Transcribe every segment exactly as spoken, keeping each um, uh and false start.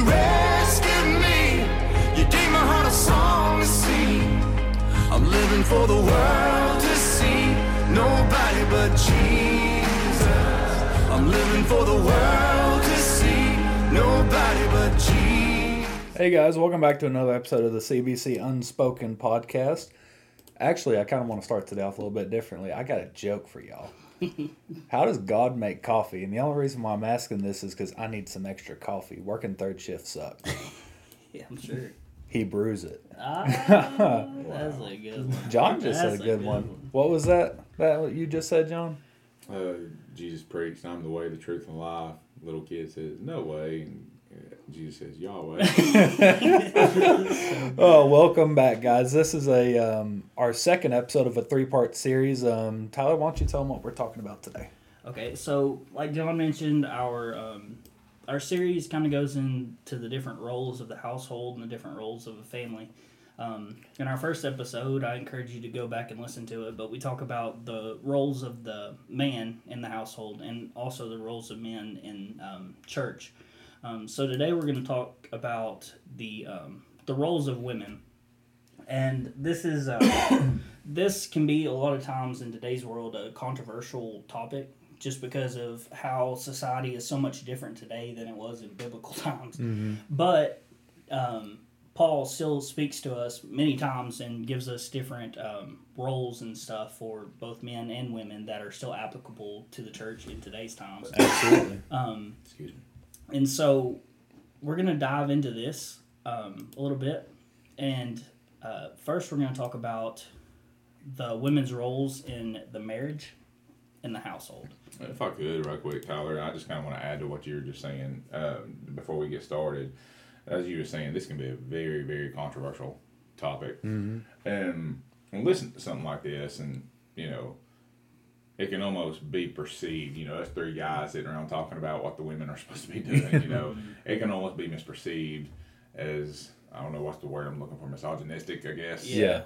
You rescued me. You gave my heart a song to sing. I'm living for the world to see. Nobody but Jesus. I'm living for the world to see. Nobody but Jesus. Hey guys, welcome back to another episode of the C B C Unspoken Podcast. Actually, I kind of want to start today off a little bit differently. I got a joke for y'all. How does God make coffee? And the only reason why I'm asking this is because I need some extra coffee. Working third shift sucks. Yeah, I'm sure. He brews it. Ah, that's a good one. John just that's said a good, a good one. one. What was that? That what you just said, John? Uh, Jesus preached, "I'm the way, the truth, and the life." Little kid says, "No way." And Jesus says, "Yahweh." Oh, welcome back, guys. This is a um, our second episode of a three-part series. Um, Tyler, why don't you tell them what we're talking about today? Okay, so like John mentioned, our um, our series kind of goes into the different roles of the household and the different roles of a family. Um, in our first episode, I encourage you to go back and listen to it, but we talk about the roles of the man in the household and also the roles of men in um, church. Um, so today we're going to talk about the um, the roles of women, and this is uh, this can be a lot of times in today's world a controversial topic, just because of how society is so much different today than it was in biblical times. Mm-hmm. But um, Paul still speaks to us many times and gives us different um, roles and stuff for both men and women that are still applicable to the church in today's times. Absolutely. Um, Excuse me. And so we're going to dive into this um, a little bit. And uh, first we're going to talk about the women's roles in the marriage and the household. If I could, real quick, Tyler, I just kind of want to add to what you were just saying um, before we get started. As you were saying, this can be a very, very controversial topic. Mm-hmm. Um, and listen to something like this and, you know, it can almost be perceived, you know, us three guys sitting around talking about what the women are supposed to be doing, you know. It can almost be misperceived as, I don't know what's the word I'm looking for, misogynistic, I guess. Yeah.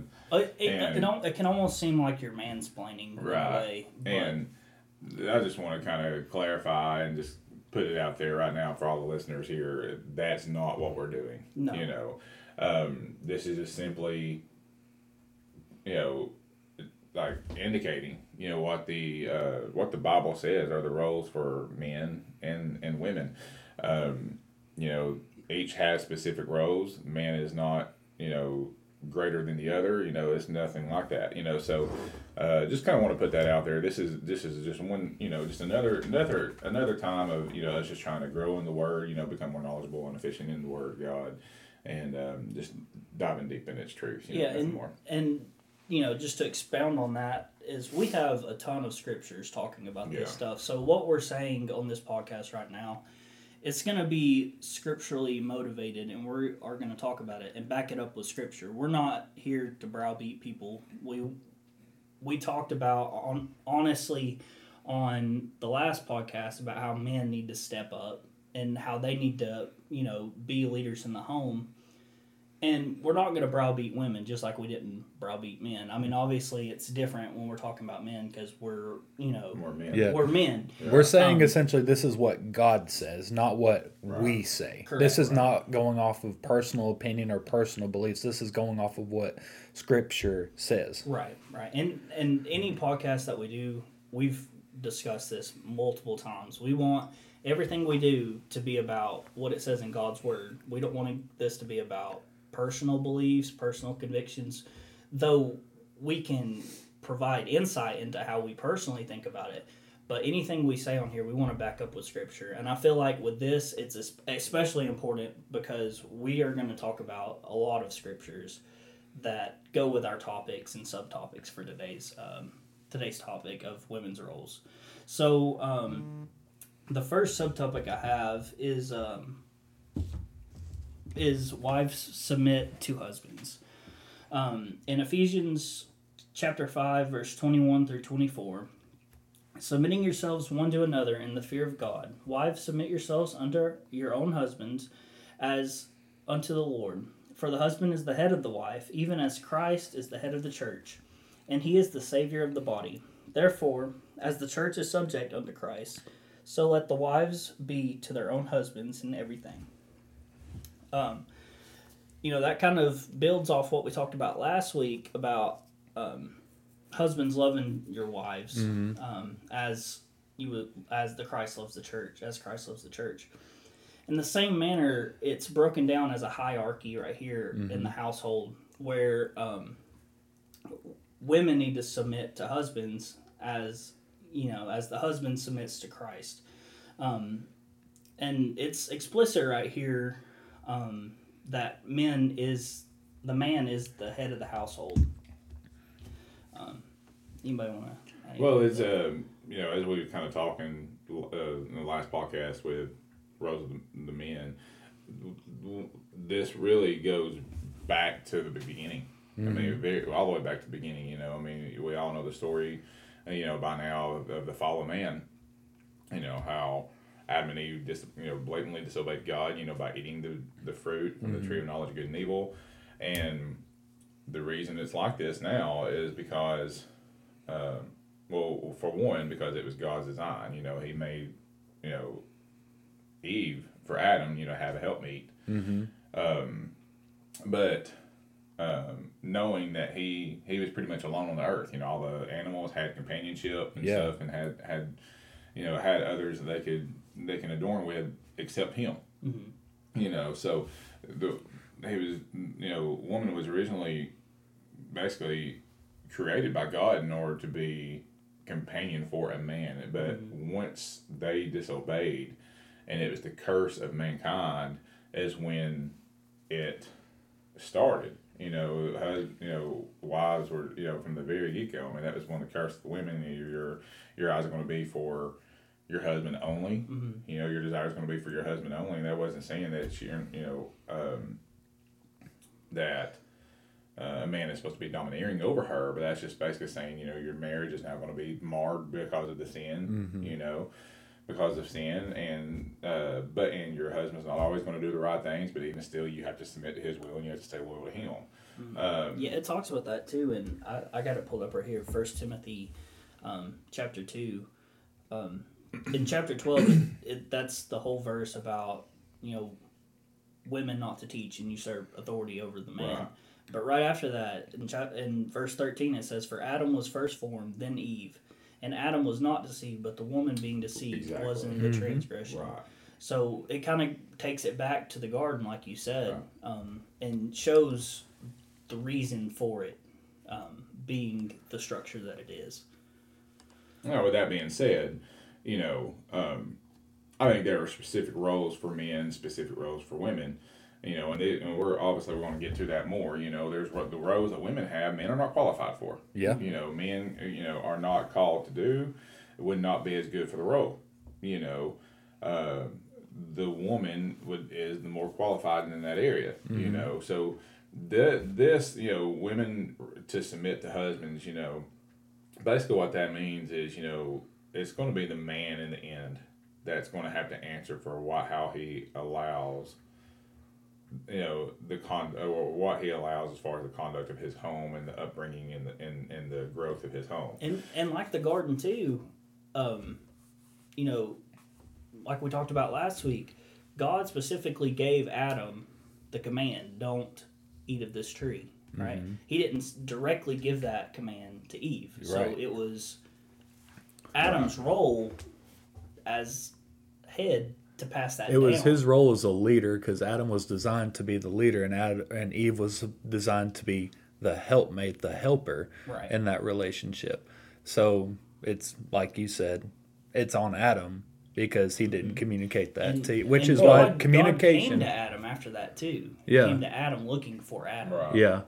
Um, it, it, and, it, it can almost seem like you're mansplaining. Right. In a way, but. And I just want to kind of clarify and just put it out there right now for all the listeners here. That's not what we're doing. No. You know, um, this is just simply, you know, like indicating, you know, what the uh, what the Bible says are the roles for men and and women. Um, you know, each has specific roles. Man is not, you know, greater than the other. You know, it's nothing like that. You know, so uh, just kind of want to put that out there. This is this is just one, you know, just another another another time of, you know, us just trying to grow in the Word. You know, become more knowledgeable and efficient in the Word of God, and um, just diving deep in its truth. You know, yeah, and more. and. You know, just to expound on that, is we have a ton of scriptures talking about yeah. this stuff. So what we're saying on this podcast right now, it's going to be scripturally motivated, and we are going to talk about it and back it up with scripture. We're not here to browbeat people. We we talked about, on, honestly, on the last podcast about how men need to step up and how they need to, you know, be leaders in the home. And we're not going to browbeat women just like we didn't browbeat men. I mean, obviously, it's different when we're talking about men because we're, you know, we're men. Yeah. We're, men. Yeah. We're saying um, essentially this is what God says, not what right. we say. Correct. This is right. not going off of personal opinion or personal beliefs. This is going off of what Scripture says. Right, right. And, and any podcast that we do, we've discussed this multiple times. We want everything we do to be about what it says in God's Word. We don't want this to be about personal beliefs, personal convictions, though we can provide insight into how we personally think about it. But anything we say on here, we want to back up with Scripture. And I feel like with this, it's especially important because we are going to talk about a lot of scriptures that go with our topics and subtopics for today's um, today's topic of women's roles. So um, the first subtopic I have is... Um, is wives submit to husbands. Um, in Ephesians chapter five, verse twenty-one through twenty-four, submitting yourselves one to another in the fear of God. Wives, submit yourselves unto your own husbands as unto the Lord. For the husband is the head of the wife, even as Christ is the head of the church, and he is the Savior of the body. Therefore, as the church is subject unto Christ, so let the wives be to their own husbands in everything. Um, you know, that kind of builds off what we talked about last week about um, husbands loving your wives mm-hmm. um, as you would, as the Christ loves the church, as Christ loves the church. In the same manner, it's broken down as a hierarchy right here mm-hmm. in the household where um, women need to submit to husbands as, you know, as the husband submits to Christ. Um, and it's explicit right here um, that men is, the man is the head of the household. Um, anybody want to? Well, it's, uh, you know, as we were kind of talking uh, in the last podcast with roles of the men, this really goes back to the beginning. Mm-hmm. I mean, very, all the way back to the beginning, you know. I mean, we all know the story, you know, by now of, of the fall of man, you know, how Adam and Eve, dis, you know, blatantly disobeyed God, you know, by eating the, the fruit from mm-hmm. the tree of knowledge of good and evil. And the reason it's like this now is because, uh, well, for one, because it was God's design. You know, he made, you know, Eve for Adam, you know, have a helpmeet. Mm-hmm. Um, but um, knowing that he he was pretty much alone on the earth, you know, all the animals had companionship and yeah. stuff, and had, had you know had others that they could they can adorn with except him. Mm-hmm. You know, so the he was you know woman was originally basically created by God in order to be companion for a man, but mm-hmm. once they disobeyed. And it was the curse of mankind is when it started. You know, hus- you know, wives were, you know, from the very get-go. I mean, that was one of the curses of the women. Your your eyes are going to be for your husband only. Mm-hmm. You know, your desire is going to be for your husband only. And that wasn't saying that she, you know, um, that uh, a man is supposed to be domineering over her. But that's just basically saying, you know, your marriage is now going to be marred because of the sin. Mm-hmm. You know. Because of sin, and uh, but and your husband's not always going to do the right things, but even still, you have to submit to his will, and you have to stay loyal to him. Mm-hmm. Um, yeah, it talks about that too, and I, I got it pulled up right here. First Timothy, um, chapter two, um, in chapter twelve, it, it, that's the whole verse about you know women not to teach and usurp authority over the man. Right. But right after that, in chap- in verse thirteen, it says, "For Adam was first formed, then Eve. And Adam was not deceived, but the woman being deceived exactly. was in the mm-hmm. transgression." Right. So it kind of takes it back to the garden, like you said, right. um, and shows the reason for it um, being the structure that it is. Now, with that being said, you know, um, I think there are specific roles for men, specific roles for women. You know, and, they, and we're obviously we're going to get to that more. You know, there's the roles that women have, men are not qualified for. Yeah. You know, men, you know, are not called to do, would not be as good for the role. You know, uh, the woman would is the more qualified in that area. Mm-hmm. You know, so the, this, you know, women to submit to husbands, you know, basically what that means is, you know, it's going to be the man in the end that's going to have to answer for what, how he allows you know the con or what he allows as far as the conduct of his home and the upbringing and the and, and the growth of his home and and like the garden too, um, you know, like we talked about last week, God specifically gave Adam the command: "Don't eat of this tree." Right? Mm-hmm. He didn't directly give that command to Eve, right. So it was Adam's right. role as head. To pass that it down. Was his role as a leader because Adam was designed to be the leader and Adam, and Eve was designed to be the helpmate, the helper right. in that relationship. So it's like you said, it's on Adam because he didn't communicate that, and, to, which is why communication. God came to Adam after that too. He yeah. came to Adam looking for Adam. Right. Yeah,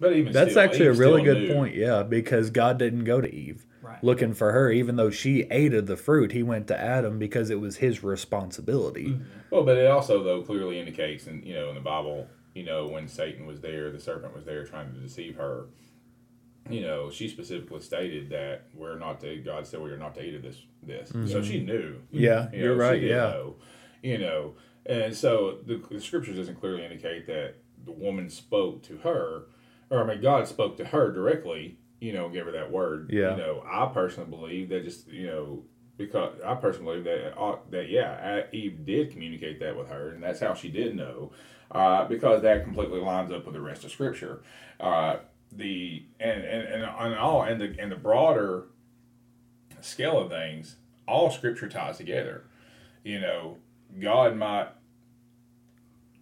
but even that's still, actually a really good knew. point. Yeah, because God didn't go to Eve. Right. Looking for her, even though she ate of the fruit, he went to Adam because it was his responsibility. Mm-hmm. Well, but it also, though, clearly indicates, and you know, in the Bible, you know, when Satan was there, the serpent was there trying to deceive her. You know, she specifically stated that we're not to. God said we are not to eat of this. This, mm-hmm. so she knew. Yeah, you know, you're right. She yeah, know, you know, and so the, the scriptures doesn't clearly indicate that the woman spoke to her, or I mean, God spoke to her directly. You know, give her that word. Yeah. You know, I personally believe that just, you know, because I personally believe that, that yeah, Eve did communicate that with her, and that's how she did know. uh, because that completely lines up with the rest of Scripture. Uh, the and and and on all and the and the broader scale of things, all Scripture ties together. You know, God might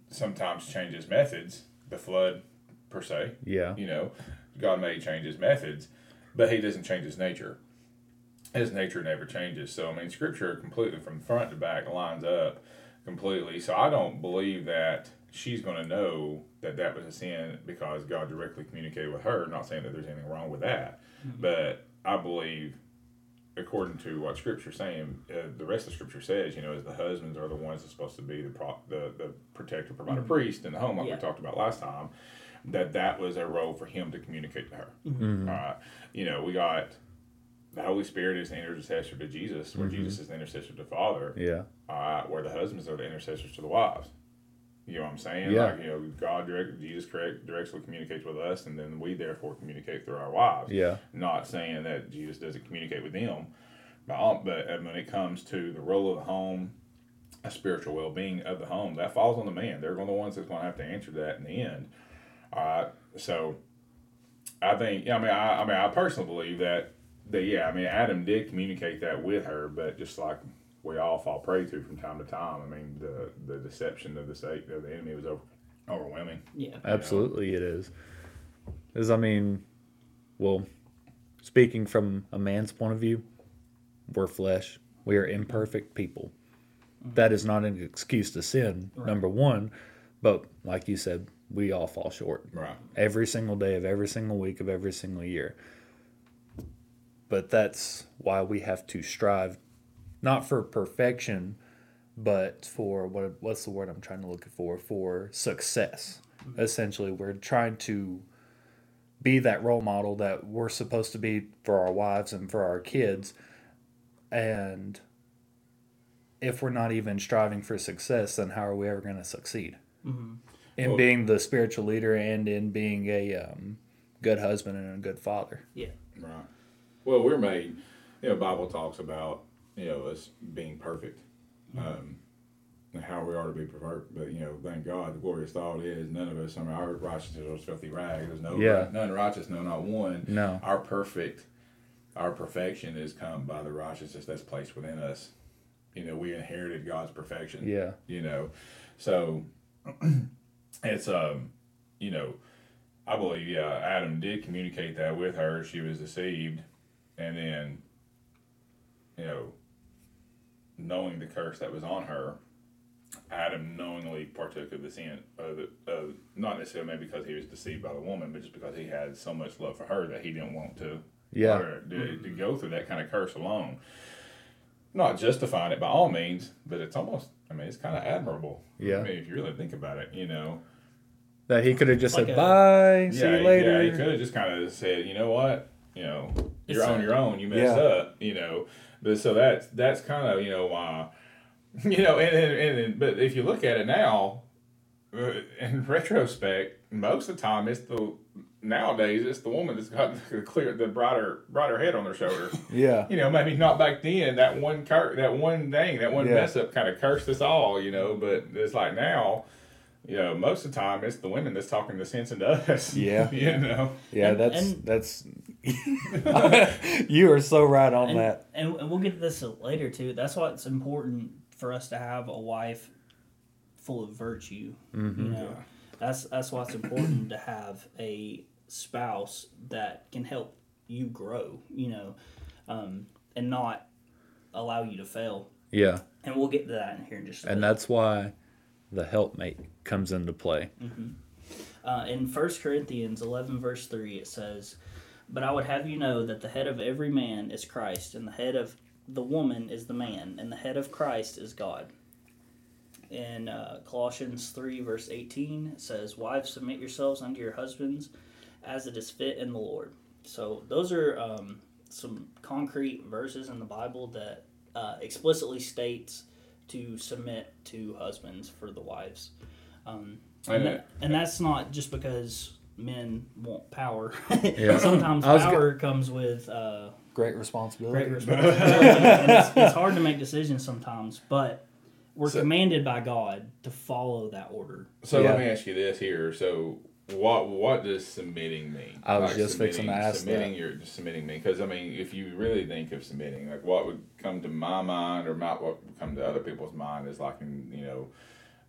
sometimes change His methods. The flood, per se. Yeah. You know, God may change His methods, but He doesn't change His nature. His nature never changes. So, I mean, Scripture completely from front to back lines up completely. So I don't believe that she's going to know that that was a sin because God directly communicated with her. I'm not saying that there's anything wrong with that. Mm-hmm. But I believe, according to what Scripture's saying, uh, the rest of Scripture says, you know, is the husbands are the ones that's supposed to be the pro- the, the protector, provider, mm-hmm. priest in the home, like yeah. we talked about last time, that that was a role for him to communicate to her. Mm-hmm. Uh, you know, we got the Holy Spirit is the intercessor to Jesus, where mm-hmm. Jesus is the intercessor to the Father, yeah. uh, where the husbands are the intercessors to the wives. You know what I'm saying? Yeah. Like, you know, God direct, Jesus correct, directly communicates with us, and then we therefore communicate through our wives. Yeah. Not saying that Jesus doesn't communicate with them, but, but when it comes to the role of the home, a spiritual well-being of the home, that falls on the man. They're one of the ones that's going to have to answer that in the end. Uh, so, I think, I mean, I, I mean, I personally believe that, that, yeah, I mean, Adam did communicate that with her, but just like we all fall prey to from time to time. I mean, the, the deception of the Satan, of the enemy was over, overwhelming. Yeah, absolutely, you know? It is. Because I mean, well, speaking from a man's point of view, we're flesh. We are imperfect people. Mm-hmm. That is not an excuse to sin. Right. Number one, but like you said, we all fall short. Right. Every single day of every single week of every single year. But that's why we have to strive. Not for perfection, but for, what? what's the word I'm trying to look for? For success. Mm-hmm. Essentially, we're trying to be that role model that we're supposed to be for our wives and for our kids. And if we're not even striving for success, then how are we ever going to succeed? Mm-hmm. In well, being the spiritual leader and in being a um, good husband and a good father. Yeah. Right. Well, we're made, you know, Bible talks about, you know, us being perfect, um, and how we are to be perfect. But, you know, thank God, the glorious thought is none of us, I mean, our righteousness was filthy rags. There's no yeah. none righteous, no, not one. No. Our perfect, our perfection is come by the righteousness that's placed within us. You know, we inherited God's perfection. Yeah. You know, so it's, um, you know, I believe, yeah, Adam did communicate that with her. She was deceived. And then, you know, knowing the curse that was on her, Adam knowingly partook of the sin, of, of, not necessarily maybe because he was deceived by the woman, but just because he had so much love for her that he didn't want to, yeah. her, to, to go through that kind of curse alone. Not justifying it by all means, but it's almost, I mean, it's kind of admirable. Yeah. I mean, if you really think about it, you know. That he could have just like said, a, bye, yeah, see you later. Yeah, he could have just kind of said, you know what, you know, you're it's on your own, you messed yeah. up, you know. But so that's that's kind of, you know, uh, you know, and, and, and but if you look at it now, in retrospect, most of the time it's the nowadays it's the woman that's got the clear the brighter brighter head on their shoulder. Yeah, you know, maybe not back then that one cur- that one thing that one yeah. mess up kind of cursed us all, you know. But it's like now, you know, most of the time it's the women that's talking the sense into us. Yeah, you know. Yeah, and, that's and- that's. You are so right on and, that. And, and we'll get to this later, too. That's why it's important for us to have a wife full of virtue. Mm-hmm. You know? Yeah. That's that's why it's important to have a spouse that can help you grow, you know, um, and not allow you to fail. Yeah. And we'll get to that in here in just a and bit. And that's why the helpmate comes into play. Mm-hmm. Uh, in First Corinthians eleven, verse three, it says, "But I would have you know that the head of every man is Christ, and the head of the woman is the man, and the head of Christ is God." In uh, Colossians three, verse eighteen, it says, "Wives, submit yourselves unto your husbands as it is fit in the Lord." So those are um, some concrete verses in the Bible that uh, explicitly states to submit to husbands for the wives. Um, and, that, and that's not just because men want power. Yeah. Sometimes power go- comes with uh, great responsibility. Great responsibility. And it's, it's hard to make decisions sometimes, but We're so, commanded by God to follow that order. So yeah. Let me ask you this here. So what what does submitting mean? I was like just fixing to ask submitting that. Your, submitting mean? Because, I mean, if you really think of submitting, like what would come to my mind or not what would come to other people's mind is like, in, you know,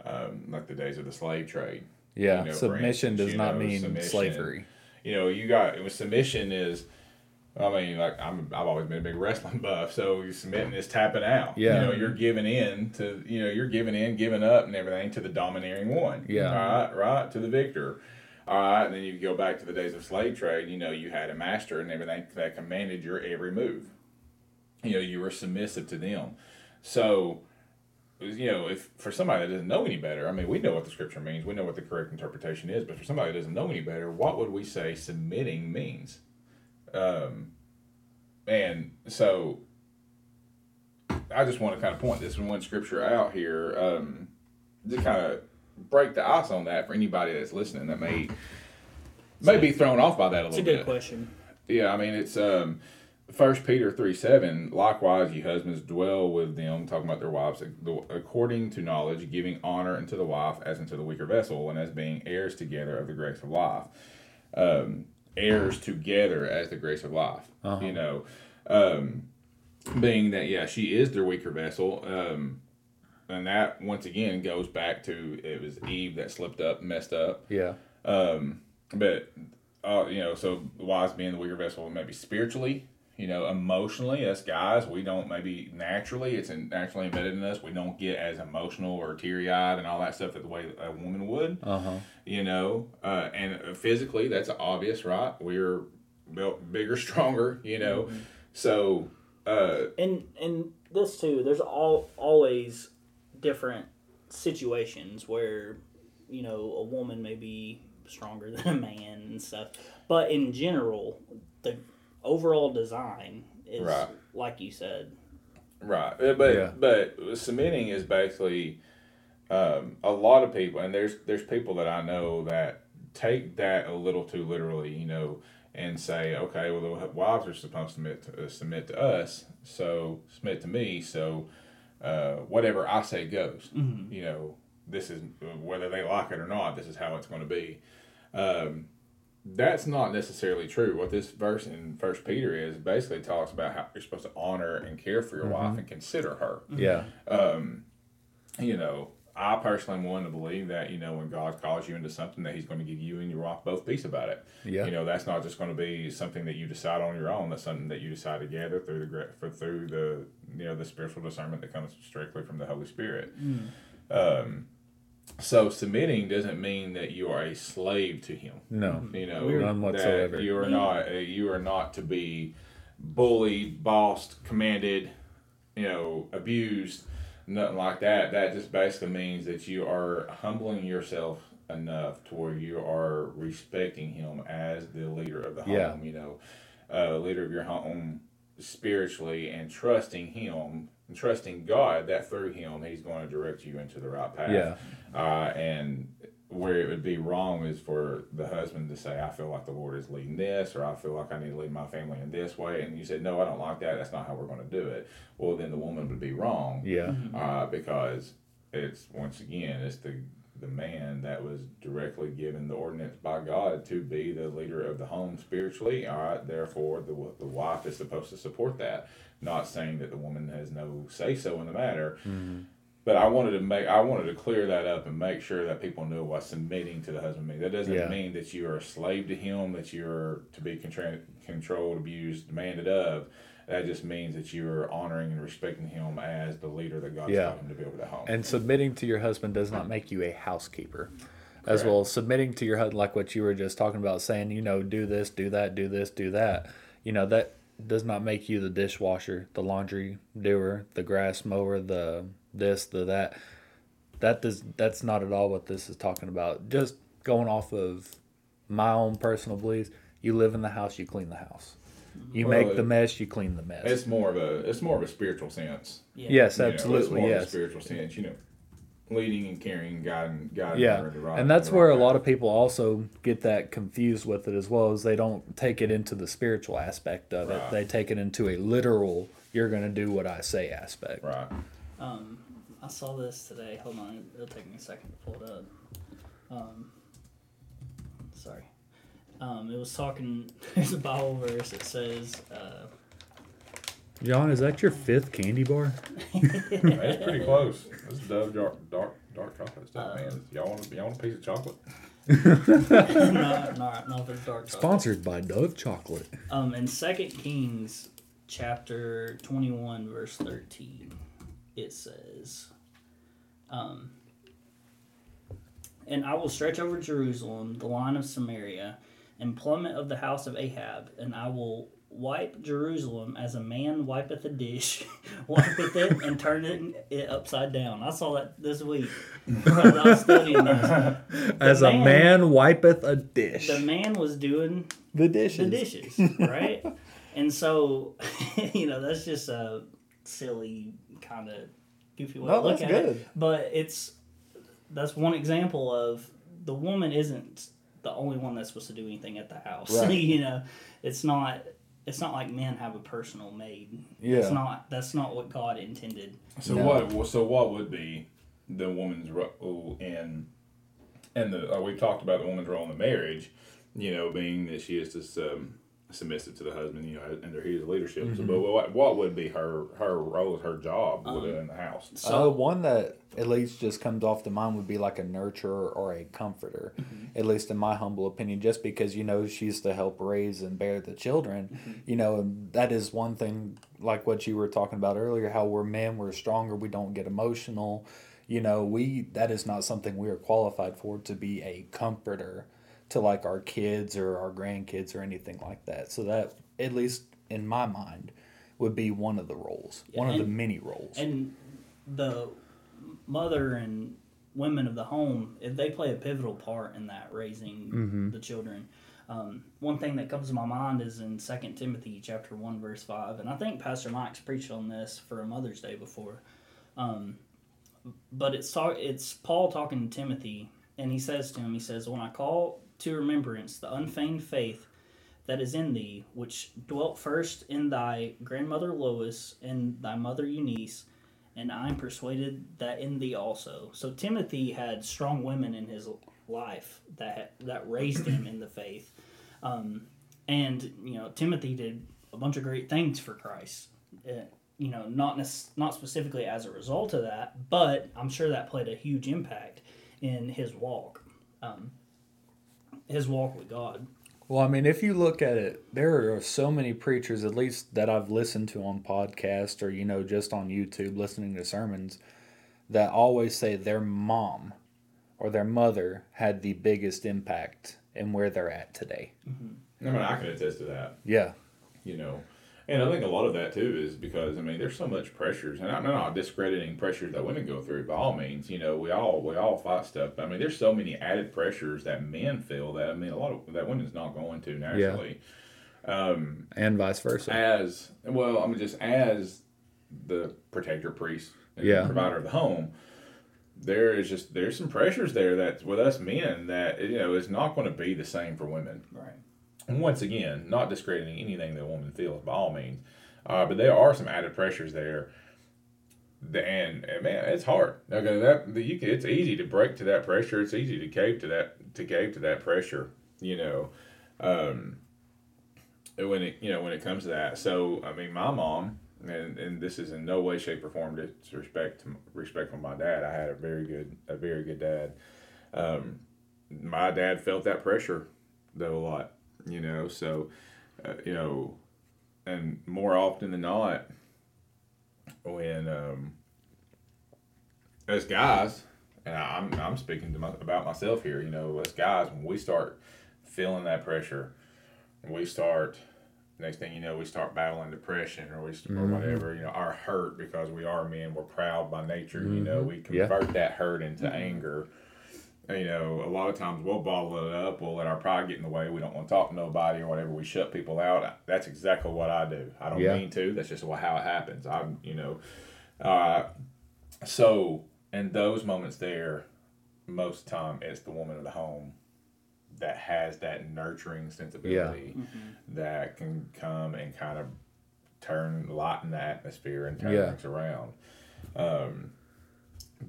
um, like the days of the slave trade. Yeah, you know, submission instance, does you know, not mean submission. slavery. You know, you got, with submission is... I mean, like I'm, I've always been a big wrestling buff, so you're submitting is tapping out. Yeah. You know, you're giving in to, you know, you're giving in, giving up and everything to the domineering one. Yeah. All right, right, to the victor. All right, and then you go back to the days of slave trade, you know, you had a master and everything that commanded your every move. You know, you were submissive to them. So, you know, if for somebody that doesn't know any better, I mean, we know what the scripture means, we know what the correct interpretation is, but for somebody that doesn't know any better, what would we say submitting means? Um, and so I just want to kind of point this one scripture out here, um, to kind of break the ice on that for anybody that's listening that may, may be thrown off by that a little bit. It's a good question. Yeah. I mean, it's, um, First Peter three seven, likewise, you husbands dwell with them, talking about their wives, according to knowledge, giving honor unto the wife as unto the weaker vessel and as being heirs together of the grace of life. Um, heirs together as the grace of life, uh-huh. you know, um, being that, yeah, she is their weaker vessel. Um, and that once again goes back to, it was Eve that slipped up, messed up. Yeah. Um, but, uh, you know, so wives being the weaker vessel, maybe spiritually, you know, emotionally, us guys, we don't maybe naturally, it's naturally embedded in us. We don't get as emotional or teary eyed and all that stuff that the way a woman would, uh-huh. you know, uh, and physically that's obvious, right? We're built bigger, stronger, you know, mm-hmm. so. Uh, and, and this too, there's all always different situations where, you know, a woman may be stronger than a man and stuff, but in general, the overall design is right. like you said. Right. But yeah. but submitting is basically um, a lot of people, and there's there's people that I know that take that a little too literally, you know, and say, okay, well, the wives are supposed to submit to, uh, submit to us, so submit to me, so uh, whatever I say goes. Mm-hmm. You know, this is, whether they like it or not, this is how it's going to be. Um That's not necessarily true. What this verse in First Peter is basically talks about how you're supposed to honor and care for your mm-hmm. wife and consider her. Yeah. Um, you know, I personally am one to believe that, you know, when God calls you into something that he's going to give you and your wife both peace about it. Yeah. You know, that's not just going to be something that you decide on your own. That's something that you decide together through the for through the you know the spiritual discernment that comes strictly from the Holy Spirit. Mm. Um So submitting doesn't mean that you are a slave to him. No, you know none whatsoever. You are not. You are not to be bullied, bossed, commanded, you know, abused, nothing like that. That just basically means that you are humbling yourself enough to where you are respecting him as the leader of the home. Yeah. You know, uh, leader of your home spiritually, and trusting him. And trusting God that through him, he's going to direct you into the right path. Yeah. Uh, and where it would be wrong is for the husband to say, I feel like the Lord is leading this, or I feel like I need to lead my family in this way. And you say, no, I don't like that. That's not how we're going to do it. Well, then the woman would be wrong. Yeah. Uh, because it's, once again, it's the, the man that was directly given the ordinance by God to be the leader of the home spiritually. All right, therefore, the the wife is supposed to support that. Not saying that the woman has no say-so in the matter, mm-hmm. but I wanted to make I wanted to clear that up and make sure that people knew what submitting to the husband means. That doesn't yeah. mean that you are a slave to him, that you are to be contra- controlled, abused, demanded of. That just means that you are honoring and respecting him as the leader that God's yeah. called him to be over the home. And submitting to your husband does not make you a housekeeper. Correct. As well as submitting to your husband, like what you were just talking about, saying, you know, do this, do that, do this, do that. You know, that does not make you the dishwasher, the laundry doer, the grass mower, the this, the that. That does, that's not at all what this is talking about. Just going off of my own personal beliefs, you live in the house, you clean the house. You well, make the mess, you clean the mess. It's more of a it's more of a spiritual sense. Yeah. Yes, absolutely. You know, it's more yes. of a spiritual sense, you know, leading and carrying, guiding, guiding. Yeah, the right, and that's the right where path. A lot of people also get that confused with it as well, as they don't take it into the spiritual aspect of right. it. They take it into a literal, you're going to do what I say aspect. Right. Um, I saw this today. Hold on, it'll take me a second to pull it up. Um, sorry. Um, it was talking, there's a Bible verse that says... Uh, John, is that your fifth candy bar? That's pretty close. That's Dove dark dark dark chocolate stuff, uh, man. Y'all want y'all want a piece of chocolate? no, no, no, there's dark chocolate. Sponsored by Dove Chocolate. Um, in Second Kings chapter twenty-one, verse thirteen, it says, um, "And I will stretch over Jerusalem the line of Samaria, and plummet of the house of Ahab, and I will wipe Jerusalem as a man wipeth a dish, wipeth it and turn it upside down." I saw that this week. I was studying this. As man, a man wipeth a dish. The man was doing the dishes. The dishes, right? And so, you know, that's just a silly kind of goofy way no, to look at good. it. But it's that's one example of the woman isn't the only one that's supposed to do anything at the house. Right. You know, it's not. It's not like men have a personal maid. Yeah. It's not. That's not what God intended. So no. what? So what would be the woman's role in? And the uh, we've talked about the woman's role in the marriage. You know, being that she is just um, submissive to the husband. You know, under his leadership. Mm-hmm. So, but what, what would be her her role, her job um, within the house? So uh, one that at least just comes off the mind would be like a nurturer or a comforter. Mm-hmm. At least in my humble opinion, just because, you know, she's to help raise and bear the children, mm-hmm. you know, and that is one thing, like what you were talking about earlier, how we're men, we're stronger, we don't get emotional. You know, we, that is not something we are qualified for, to be a comforter to like our kids or our grandkids or anything like that. So that, at least in my mind, would be one of the roles, yeah, one and, of the many roles. And the mother and women of the home, if they play a pivotal part in that, raising mm-hmm. the children. Um, one thing that comes to my mind is in Second Timothy chapter one, verse five, and I think Pastor Mike's preached on this for a Mother's Day before. Um, but it's it's Paul talking to Timothy, and he says to him, he says, "When I call to remembrance the unfeigned faith that is in thee, which dwelt first in thy grandmother Lois and thy mother Eunice, and I am persuaded that in thee also." So Timothy had strong women in his life that that raised him in the faith. Um, and, you know, Timothy did a bunch of great things for Christ. Uh, you know, not nec- not specifically as a result of that, but I'm sure that played a huge impact in his walk, um, his walk with God. Well, I mean, if you look at it, there are so many preachers, at least that I've listened to on podcasts or, you know, just on YouTube listening to sermons, that always say their mom or their mother had the biggest impact in where they're at today. Mm-hmm. I mean, I can attest to that. Yeah. You know, and I think a lot of that, too, is because, I mean, there's so much pressures, and I'm not discrediting pressures that women go through, by all means. You know, we all we all fight stuff, but I mean, there's so many added pressures that men feel that, I mean, a lot of that women's not going to naturally. Yeah. Um, and vice versa. As, well, I mean, just as the protector, priest, and yeah. provider of the home, there is just, there's some pressures there that, with us men, that, you know, is not going to be the same for women. Right. And once again, not discrediting anything that a woman feels, by all means, uh, but there are some added pressures there. And, and man, it's hard. Okay, that you can, it's easy to break to that pressure. It's easy to cave to that to cave to that pressure. You know, um, when it you know when it comes to that. So I mean, my mom, and, and this is in no way, shape, or form disrespect to respect for my dad. I had a very good a very good dad. Um, my dad felt that pressure though a lot. You know, so, uh, you know, and more often than not, when, um, as guys, and I'm I'm speaking to my, about myself here, you know, as guys, when we start feeling that pressure, we start, next thing you know, we start battling depression or we mm-hmm. or whatever, you know, our hurt, because we are men, we're proud by nature, mm-hmm. you know, we convert yeah. that hurt into mm-hmm. anger. You know, a lot of times we'll bottle it up, we'll let our pride get in the way, we don't want to talk to nobody or whatever, we shut people out. That's exactly what I do. I don't yeah. mean to, that's just how it happens. I'm, you know, uh, so in those moments there, most of the time it's the woman of the home that has that nurturing sensibility yeah. mm-hmm. that can come and kind of turn, lighten the atmosphere and turn yeah. things around. Um,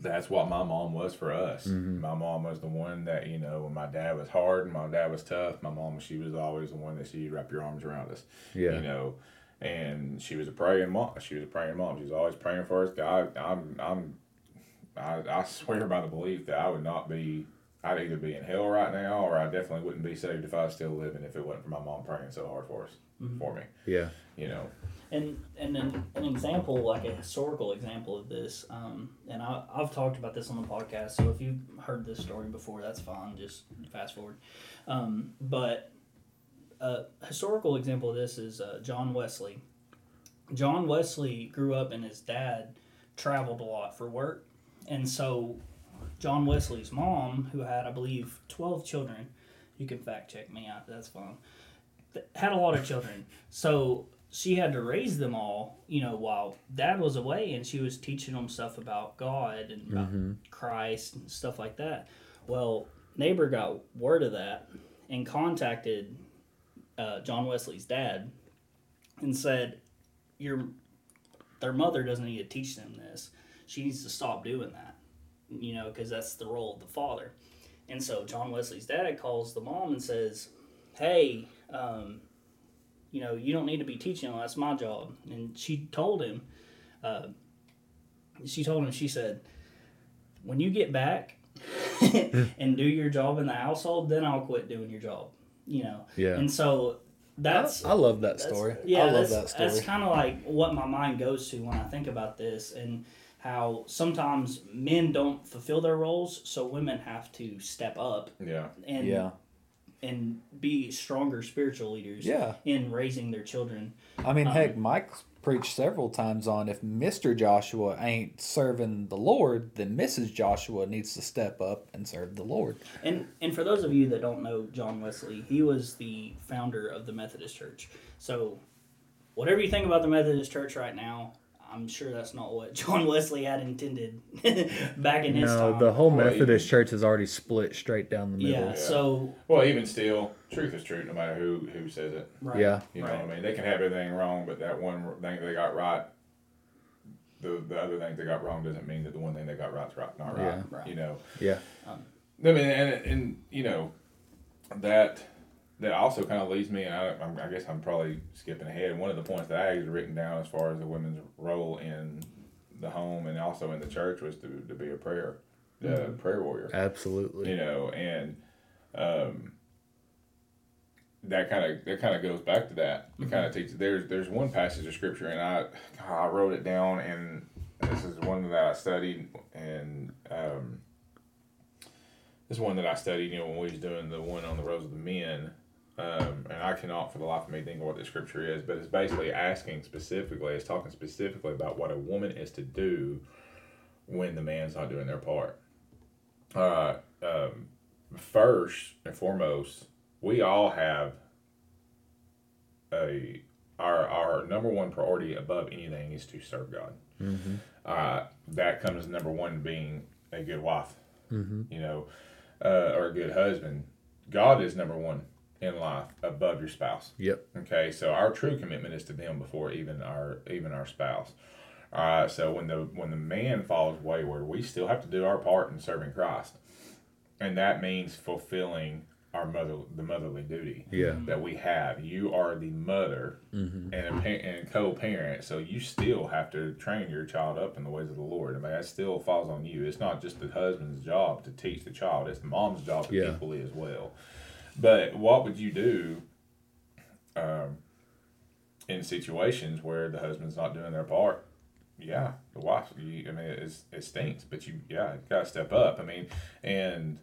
that's what my mom was for us. Mm-hmm. My mom was the one that, you know, when my dad was hard and my dad was tough, my mom, she was always the one that she wrapped your arms around us. Yeah. You know, and she was a praying mom. She was a praying mom. She was always praying for us. God, I'm, I'm, I, I swear by the belief that I would not be, I'd either be in hell right now or I definitely wouldn't be saved if I was still living if it wasn't for my mom praying so hard for us, mm-hmm. for me. Yeah. You know. And and an, an example, like a historical example of this, um, and I, I've talked about this on the podcast, so if you've heard this story before, that's fine, just fast forward. Um, but a historical example of this is uh, John Wesley. John Wesley grew up and his dad traveled a lot for work, and so John Wesley's mom, who had, I believe, twelve children, you can fact check me out, that's fine, had a lot of children, so she had to raise them all, you know, while dad was away, and she was teaching them stuff about God and about mm-hmm. Christ and stuff like that. Well, neighbor got word of that and contacted uh, John Wesley's dad and said, "Your their mother doesn't need to teach them this. She needs to stop doing that, you know, because that's the role of the father." And so John Wesley's dad calls the mom and says, "Hey, um, you know, you don't need to be teaching them. That's my job." And she told him, uh, she told him, she said, "When you get back and do your job in the household, then I'll quit doing your job." You know? Yeah. And so that's... I, I love that story. Yeah, I love that story. That's kind of like what my mind goes to when I think about this and how sometimes men don't fulfill their roles, so women have to step up. Yeah. And yeah. and be stronger spiritual leaders yeah. in raising their children. I mean, um, heck, Mike's preached several times on if Mister Joshua ain't serving the Lord, then Missus Joshua needs to step up and serve the Lord. And and for those of you that don't know John Wesley, he was the founder of the Methodist Church. So whatever you think about the Methodist Church right now, I'm sure that's not what John Wesley had intended back in his no, time. No, the whole Methodist even, church is already split straight down the middle. Yeah, yeah. So well, even still, truth is true no matter who, who says it. Right. Yeah. You know right. what I mean? They can have everything wrong, but that one thing they got right, the the other thing they got wrong doesn't mean that the one thing they got right's right, not right. Yeah. You know. Yeah. Um, I mean, and and you know that. That also kind of leads me, and I, I guess I'm probably skipping ahead. One of the points that I had written down as far as the women's role in the home and also in the church was to, to be a prayer, a mm-hmm. prayer warrior. Absolutely. You know, and um, that kind of that kind of goes back to that. It mm-hmm. kind of teaches. There's there's one passage of scripture, and I I wrote it down, and this is one that I studied, and. Um, this is one that I studied. You know, when we was doing the one on the roles of the men. Um, and I cannot for the life of me think of what the scripture is, but it's basically asking specifically, it's talking specifically about what a woman is to do when the man's not doing their part. Uh, um, first and foremost, we all have a our our number one priority above anything is to serve God. Mm-hmm. Uh, that comes number one being a good wife, mm-hmm. you know, uh, or a good husband. God is number one in life above your spouse. Yep. Okay, so our true commitment is to him before even our even our spouse. All right, so when the when the man falls wayward, we still have to do our part in serving Christ. And that means fulfilling our mother the motherly duty yeah. that we have. You are the mother mm-hmm. and a and co-parent, so you still have to train your child up in the ways of the Lord. I mean, that still falls on you. It's not just the husband's job to teach the child, it's the mom's job yeah. equally as well. But what would you do um, in situations where the husband's not doing their part? Yeah, the wife, you, I mean, it's, it stinks, but you, yeah, you got to step up. I mean, and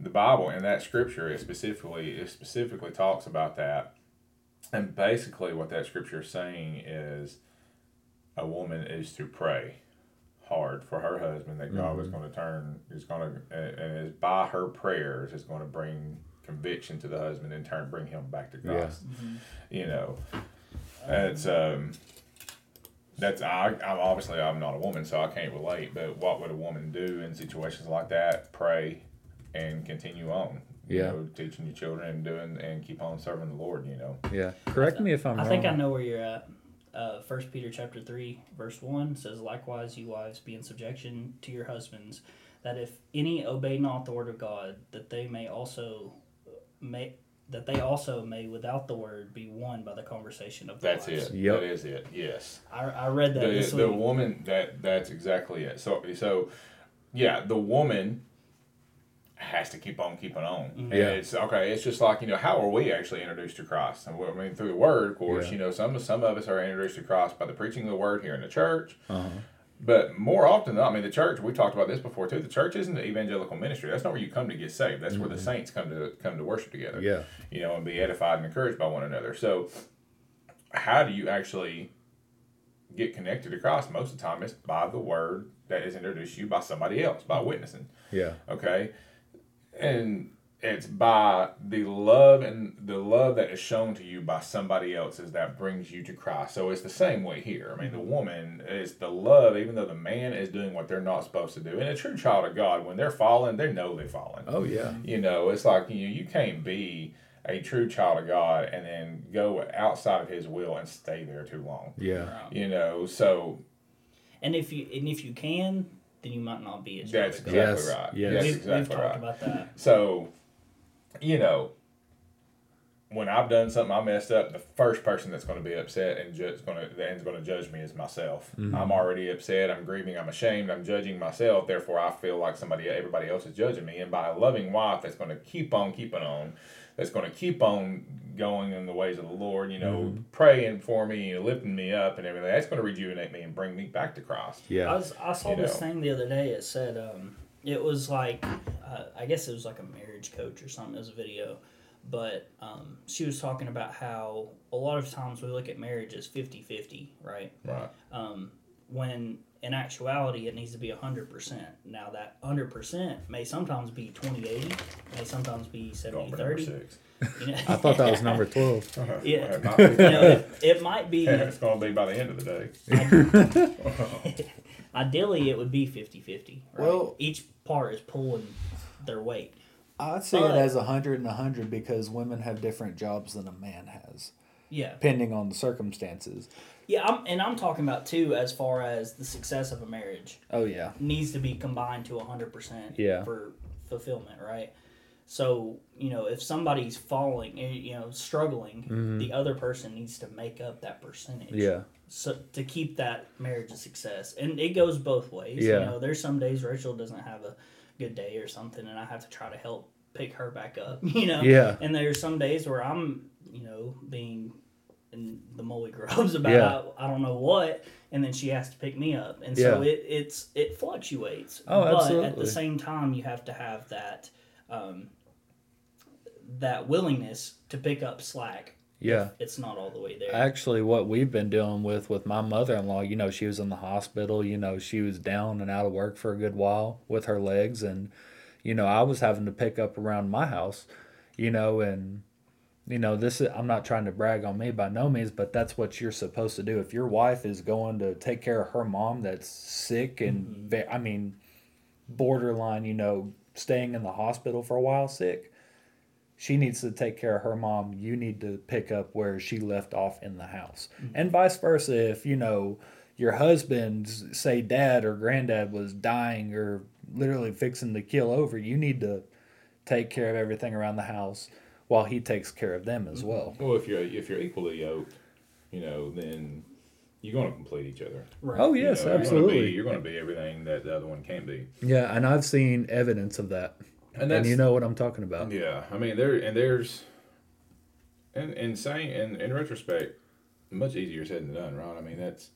the Bible and that scripture it specifically, it specifically talks about that. And basically what that scripture is saying is a woman is to pray hard for her husband that God mm-hmm. is going to turn, is going to, and it's by her prayers is going to bring conviction to the husband in turn bring him back to Christ yeah. mm-hmm. you know that's um that's I I'm obviously I'm not a woman so I can't relate but what would a woman do in situations like that? Pray and continue on you yeah know, teaching your children and doing and keep on serving the Lord you know yeah correct me if I'm I wrong I think I know where you're at Uh, First Peter chapter three, verse one says, "Likewise, you wives, be in subjection to your husbands, that if any obey not the word of God, that they may also may that they also may without the word be won by the conversation of the wives." That's it. Yep. That is it. Yes. I, I read that the, this week. The woman, that that's exactly it. So so, yeah, the woman has to keep on keeping on. Mm-hmm. And it's okay. It's just like, you know, how are we actually introduced to Christ? And I mean, through the Word, of course. Yeah. You know, some some of us are introduced to Christ by the preaching of the Word here in the church. Uh-huh. But more often than not, I mean, the church, we talked about this before too, the church isn't the evangelical ministry. That's not where you come to get saved. That's mm-hmm. where the saints come to come to worship together. Yeah. You know, and be edified and encouraged by one another. So how do you actually get connected to Christ? Most of the time it's by the Word that is introduced to you by somebody else, by witnessing. Yeah. Okay. And it's by the love and the love that is shown to you by somebody else is that brings you to Christ. So it's the same way here. I mean, the woman is the love, even though the man is doing what they're not supposed to do. And a true child of God, when they're fallen, they know they're fallen. Oh, yeah. You know, it's like you, you can't be a true child of God and then go outside of His will and stay there too long. Yeah. You know, so. And if you, and if you can, then you might not be a child of God. That's exactly right. Yes. That's we've, exactly we've talked right. about that. So, you know, when I've done something I messed up, the first person that's going to be upset and ju- going to and is going to judge me is myself. Mm-hmm. I'm already upset. I'm grieving. I'm ashamed. I'm judging myself. Therefore, I feel like somebody, everybody else is judging me. And by a loving wife that's going to keep on keeping on, that's going to keep on going in the ways of the Lord, you know, mm-hmm. praying for me and lifting me up and everything. That's going to rejuvenate me and bring me back to Christ. Yeah, I, was, I saw you this know. thing the other day. It said um, it was like, uh, I guess it was like a marriage coach or something. It was a video. But um, she was talking about how a lot of times we look at marriage as fifty-fifty, right? Right. Um, when in actuality, it needs to be one hundred percent. Now, that one hundred percent may sometimes be twenty eighty, may sometimes be seventy thirty. You know? I thought that was number twelve. Uh-huh. Yeah. It might be, you know, it, it might be. And it's going to be by the end of the day. Ideally, it would be fifty-fifty. Right? Well, each part is pulling their weight. I'd see but, it as one hundred and one hundred because women have different jobs than a man has. Yeah. Depending on the circumstances. Yeah, I'm, and I'm talking about, too, as far as the success of a marriage. Oh, yeah. Needs to be combined to one hundred percent yeah. for fulfillment, right? So, you know, if somebody's falling, you know, struggling, mm-hmm. the other person needs to make up that percentage. Yeah. So to keep that marriage a success. And it goes both ways. Yeah. You know, there's some days Rachel doesn't have a good day or something, and I have to try to help pick her back up, you know? Yeah. And there's some days where I'm, you know, being in the molly grubs about yeah. I, I don't know what, and then she has to pick me up. And so yeah. it it's it fluctuates. Oh, but absolutely. At the same time, you have to have that um, that willingness to pick up slack. Yeah. It's not all the way there. Actually, what we've been dealing with with my mother-in-law, you know, she was in the hospital, you know, she was down and out of work for a good while with her legs. And, you know, I was having to pick up around my house, you know, and, you know, this is, I'm not trying to brag on me by no means, but that's what you're supposed to do. If your wife is going to take care of her mom that's sick and, mm-hmm. ve- I mean, borderline, you know, staying in the hospital for a while sick. She needs to take care of her mom. You need to pick up where she left off in the house. Mm-hmm. And vice versa, if, you know, your husband's, say, dad or granddad was dying or literally fixing to keel over, you need to take care of everything around the house while he takes care of them as mm-hmm. well. Well, if you're, if you're equally yoked, you know, then you're going to complete each other. Right. Oh, yes, you know, absolutely. You're going to be everything that the other one can be. Yeah, and I've seen evidence of that. And, and you know what I'm talking about. Yeah, I mean there and there's, and and saying in in retrospect, much easier said than done, right? I mean that's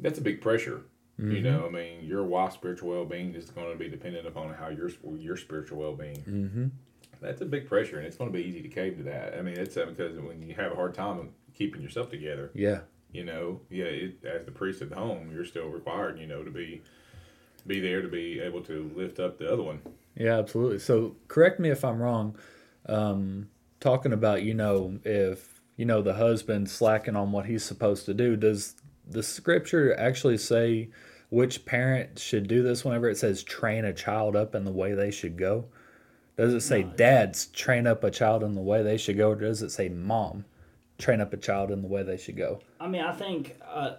that's a big pressure. Mm-hmm. You know, I mean your wife's spiritual well being is going to be dependent upon how your your spiritual well being. Mm-hmm. That's a big pressure, and it's going to be easy to cave to that. I mean it's uh, because when you have a hard time keeping yourself together, yeah, you know, yeah, it, as the priest of the home, you're still required, you know, to be be there to be able to lift up the other one. Yeah, absolutely. So correct me if I'm wrong, um, talking about, you know, if, you know, the husband slacking on what he's supposed to do, does the scripture actually say which parent should do this whenever it says train a child up in the way they should go? Does it say no, dads train up a child in the way they should go, or does it say mom train up a child in the way they should go. I mean, I think, uh,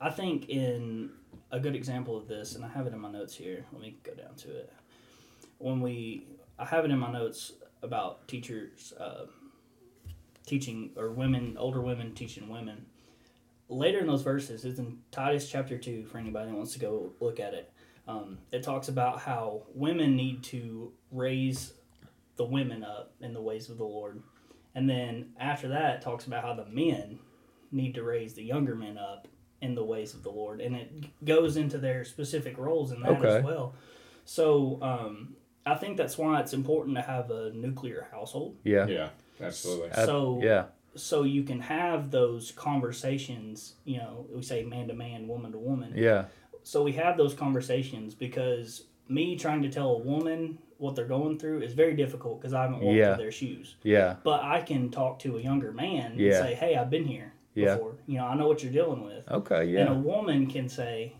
I think in a good example of this, and I have it in my notes here. Let me go down to it. When we, I have it in my notes about teachers uh, teaching, or women, older women teaching women. Later in those verses, it's in Titus chapter two, for anybody that wants to go look at it. Um, it talks about how women need to raise the women up in the ways of the Lord. And then after that, it talks about how the men need to raise the younger men up in the ways of the Lord. And it goes into their specific roles in that okay. as well. So um, I think that's why it's important to have a nuclear household. Yeah. Yeah, absolutely. So, I, yeah. So you can have those conversations, you know, we say man to man, woman to woman. Yeah. So we have those conversations, because me trying to tell a woman what they're going through is very difficult, because I haven't walked yeah. through their shoes. Yeah. But I can talk to a younger man yeah. and say, hey, I've been here yeah. before. You know, I know what you're dealing with. Okay, yeah. And a woman can say,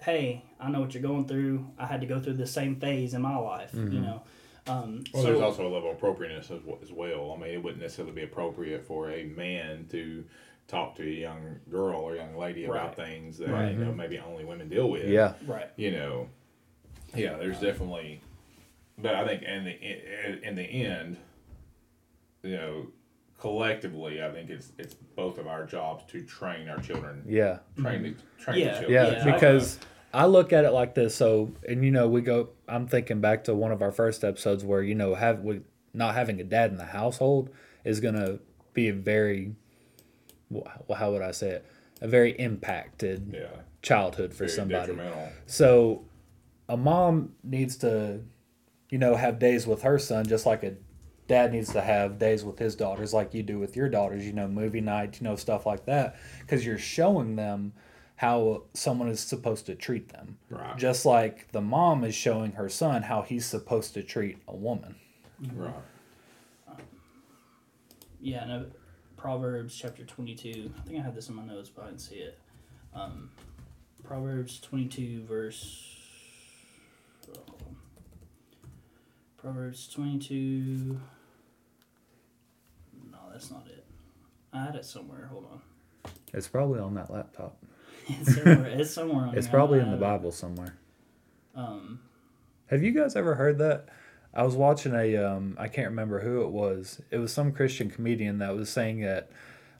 hey, I know what you're going through. I had to go through the same phase in my life, mm-hmm. you know. Um, well, so, there's also a level of appropriateness as, as well. I mean, it wouldn't necessarily be appropriate for a man to talk to a young girl or young lady about right. things that right. you know, maybe only women deal with. Yeah, right. You know, yeah. There's definitely, but I think in the in the end, you know, collectively, I think it's it's both of our jobs to train our children. Yeah, train the train yeah. the children. Yeah, yeah. because. I look at it like this, so, and you know, we go, I'm thinking back to one of our first episodes where, you know, have we, not having a dad in the household is going to be a very, well, how would I say it, a very impacted yeah. childhood for very somebody. Detrimental. So a mom needs to, you know, have days with her son, just like a dad needs to have days with his daughters, like you do with your daughters, you know, movie night, you know, stuff like that, because you're showing them how someone is supposed to treat them. Right. Just like the mom is showing her son how he's supposed to treat a woman. Right. Um, yeah, no, Proverbs chapter twenty-two. I think I had this in my notes, but I didn't see it. Um, Proverbs twenty-two verse... Oh, Proverbs twenty-two... No, that's not it. I had it somewhere. Hold on. It's probably on that laptop. It's somewhere. It's somewhere. On it's probably in the Bible somewhere. Um, have you guys ever heard that? I was watching a. Um, I can't remember who it was. It was some Christian comedian that was saying that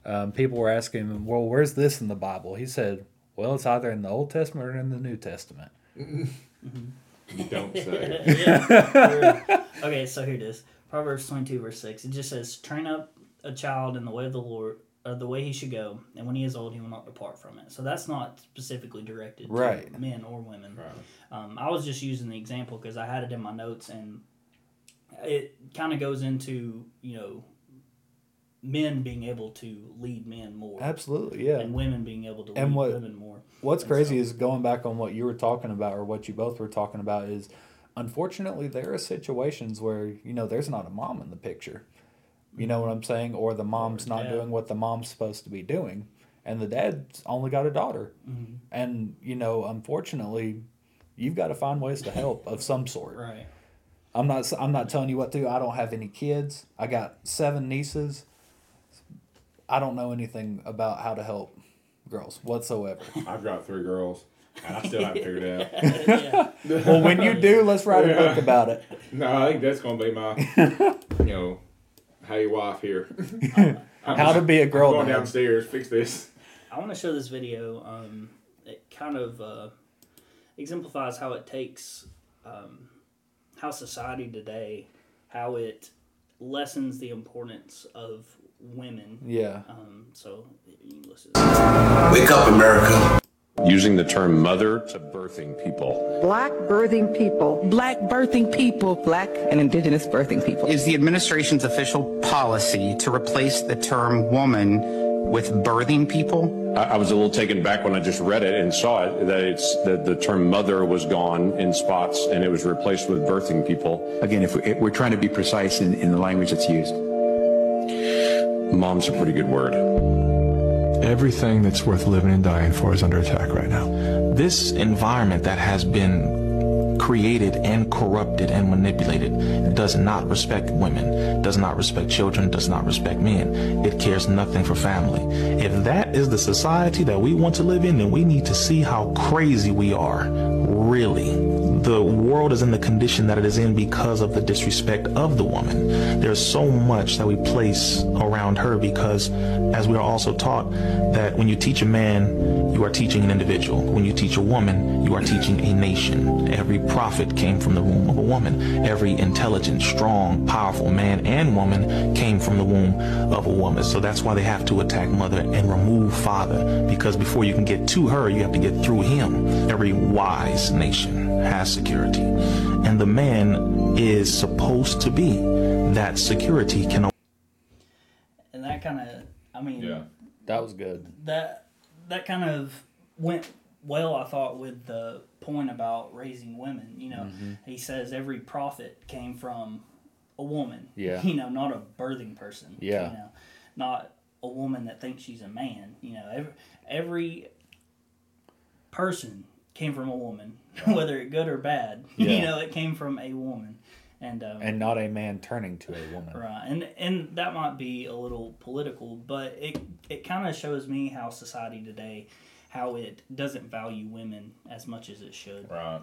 um, people were asking him, "Well, where's this in the Bible?" He said, "Well, it's either in the Old Testament or in the New Testament." Mm-hmm. You don't say. Yeah. Okay, so here it is. Proverbs twenty-two, verse six. It just says, "Train up a child in the way of the Lord." The way he should go, and when he is old, he will not depart from it. So that's not specifically directed right. to men or women. Right. Um, I was just using the example because I had it in my notes, and it kind of goes into, you know, men being able to lead men more. Absolutely, yeah. And women being able to and lead what, women more. What's and crazy so, is going back on what you were talking about, or what you both were talking about, is unfortunately there are situations where, you know, there's not a mom in the picture. You know what I'm saying? Or the mom's not yeah. doing what the mom's supposed to be doing. And the dad's only got a daughter. Mm-hmm. And, you know, unfortunately, you've got to find ways to help of some sort. Right. I'm not I'm not telling you what to do. I don't have any kids. I got seven nieces. I don't know anything about how to help girls whatsoever. I've got three girls. And I still haven't figured it out. Yeah. Well, when you do, let's write yeah. a book about it. No, I think that's going to be my, you know... Hey, wife here. Um, How just, to be a girl. I'm going man. Downstairs, fix this. I want to show this video. Um, it kind of uh, exemplifies how it takes, um, how society today, how it lessens the importance of women. Yeah. Um, so you can listen. Wake up, America. Using the term mother to birthing people. Black birthing people. Black birthing people. Black and indigenous birthing people. Is the administration's official policy to replace the term woman with birthing people? I, I was a little taken back when I just read it and saw it, that it's that the term mother was gone in spots and it was replaced with birthing people. Again, if, we, if we're trying to be precise in, in the language that's used. Mom's a pretty good word. Everything that's worth living and dying for is under attack right now. This environment that has been created and corrupted and manipulated. It does not respect women, does not respect children, does not respect men. It cares nothing for family. If that is the society that we want to live in, then we need to see how crazy we are. Really. The world is in the condition that it is in because of the disrespect of the woman. There's so much that we place around her because, as we are also taught, that when you teach a man, you are teaching an individual. When you teach a woman, you are teaching a nation. Every prophet came from the womb of a woman. Every intelligent, strong, powerful man and woman came from the womb of a woman. So that's why they have to attack mother and remove father, because before you can get to her, you have to get through him. Every wise nation has security, and the man is supposed to be that security. Can and that kind of, I mean, yeah, that was good. That that kind of went well, I thought, with the point about raising women. You know, mm-hmm. He says every prophet came from a woman. Yeah, you know, not a birthing person. Yeah, you know, not a woman that thinks she's a man. You know, every every person came from a woman, whether it good or bad. Yeah. You know, it came from a woman, and um, and not a man turning to a woman. Right, and and that might be a little political, but it it kind of shows me how society today, how it doesn't value women as much as it should. Right.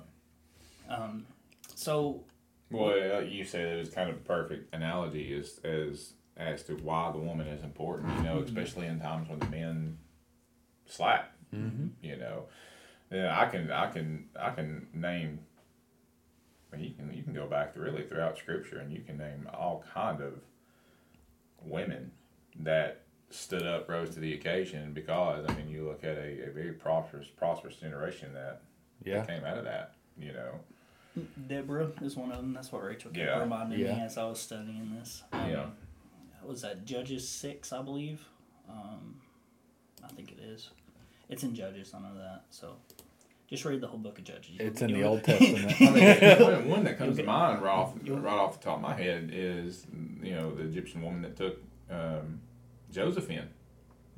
Um. So. Well, you said it was kind of a perfect analogy as as as to why the woman is important. You know, especially in times when the men slack. Mm-hmm. You know. Yeah, I can, I can, I can name. I mean, you can, you can go back really throughout Scripture, and you can name all kind of women that stood up, rose to the occasion. Because I mean, you look at a, a very prosperous, prosperous generation that, yeah. that came out of that. You know, Deborah is one of them. That's what Rachel kept yeah. reminded yeah. me as I was studying this. Um, yeah, that was at Judges six, I believe. Um, I think it is. It's in Judges, I know that. So, just read the whole book of Judges. It's in the it. Old Testament. I mean, one that comes to mind right off, right off the top of my head is, you know, the Egyptian woman that took um, Joseph in,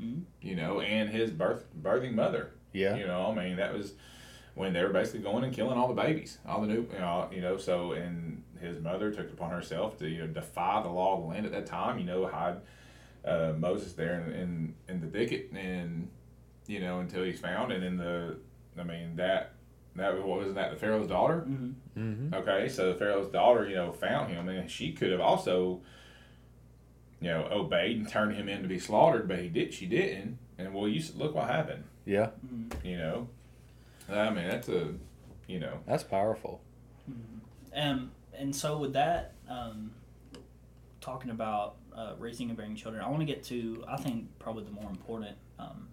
mm-hmm. you know, and his birth birthing mother. Yeah. You know, I mean, that was when they were basically going and killing all the babies, all the new, you know, you know so, and his mother took it upon herself to, you know, defy the law of the land at that time, you know, hide uh, Moses there in, in, in the thicket and... You know, until he's found, and in the, I mean, that, that what wasn't that, the Pharaoh's daughter? Mm-hmm. Mm-hmm. Okay, so the Pharaoh's daughter, you know, found him, and she could have also, you know, obeyed and turned him in to be slaughtered, but he did, she didn't, and well, you look what happened. Yeah. You know, I mean, that's a, you know. That's powerful. Mm-hmm. Um, and so with that, um, talking about uh, raising and bearing children, I want to get to, I think, probably the more important, um,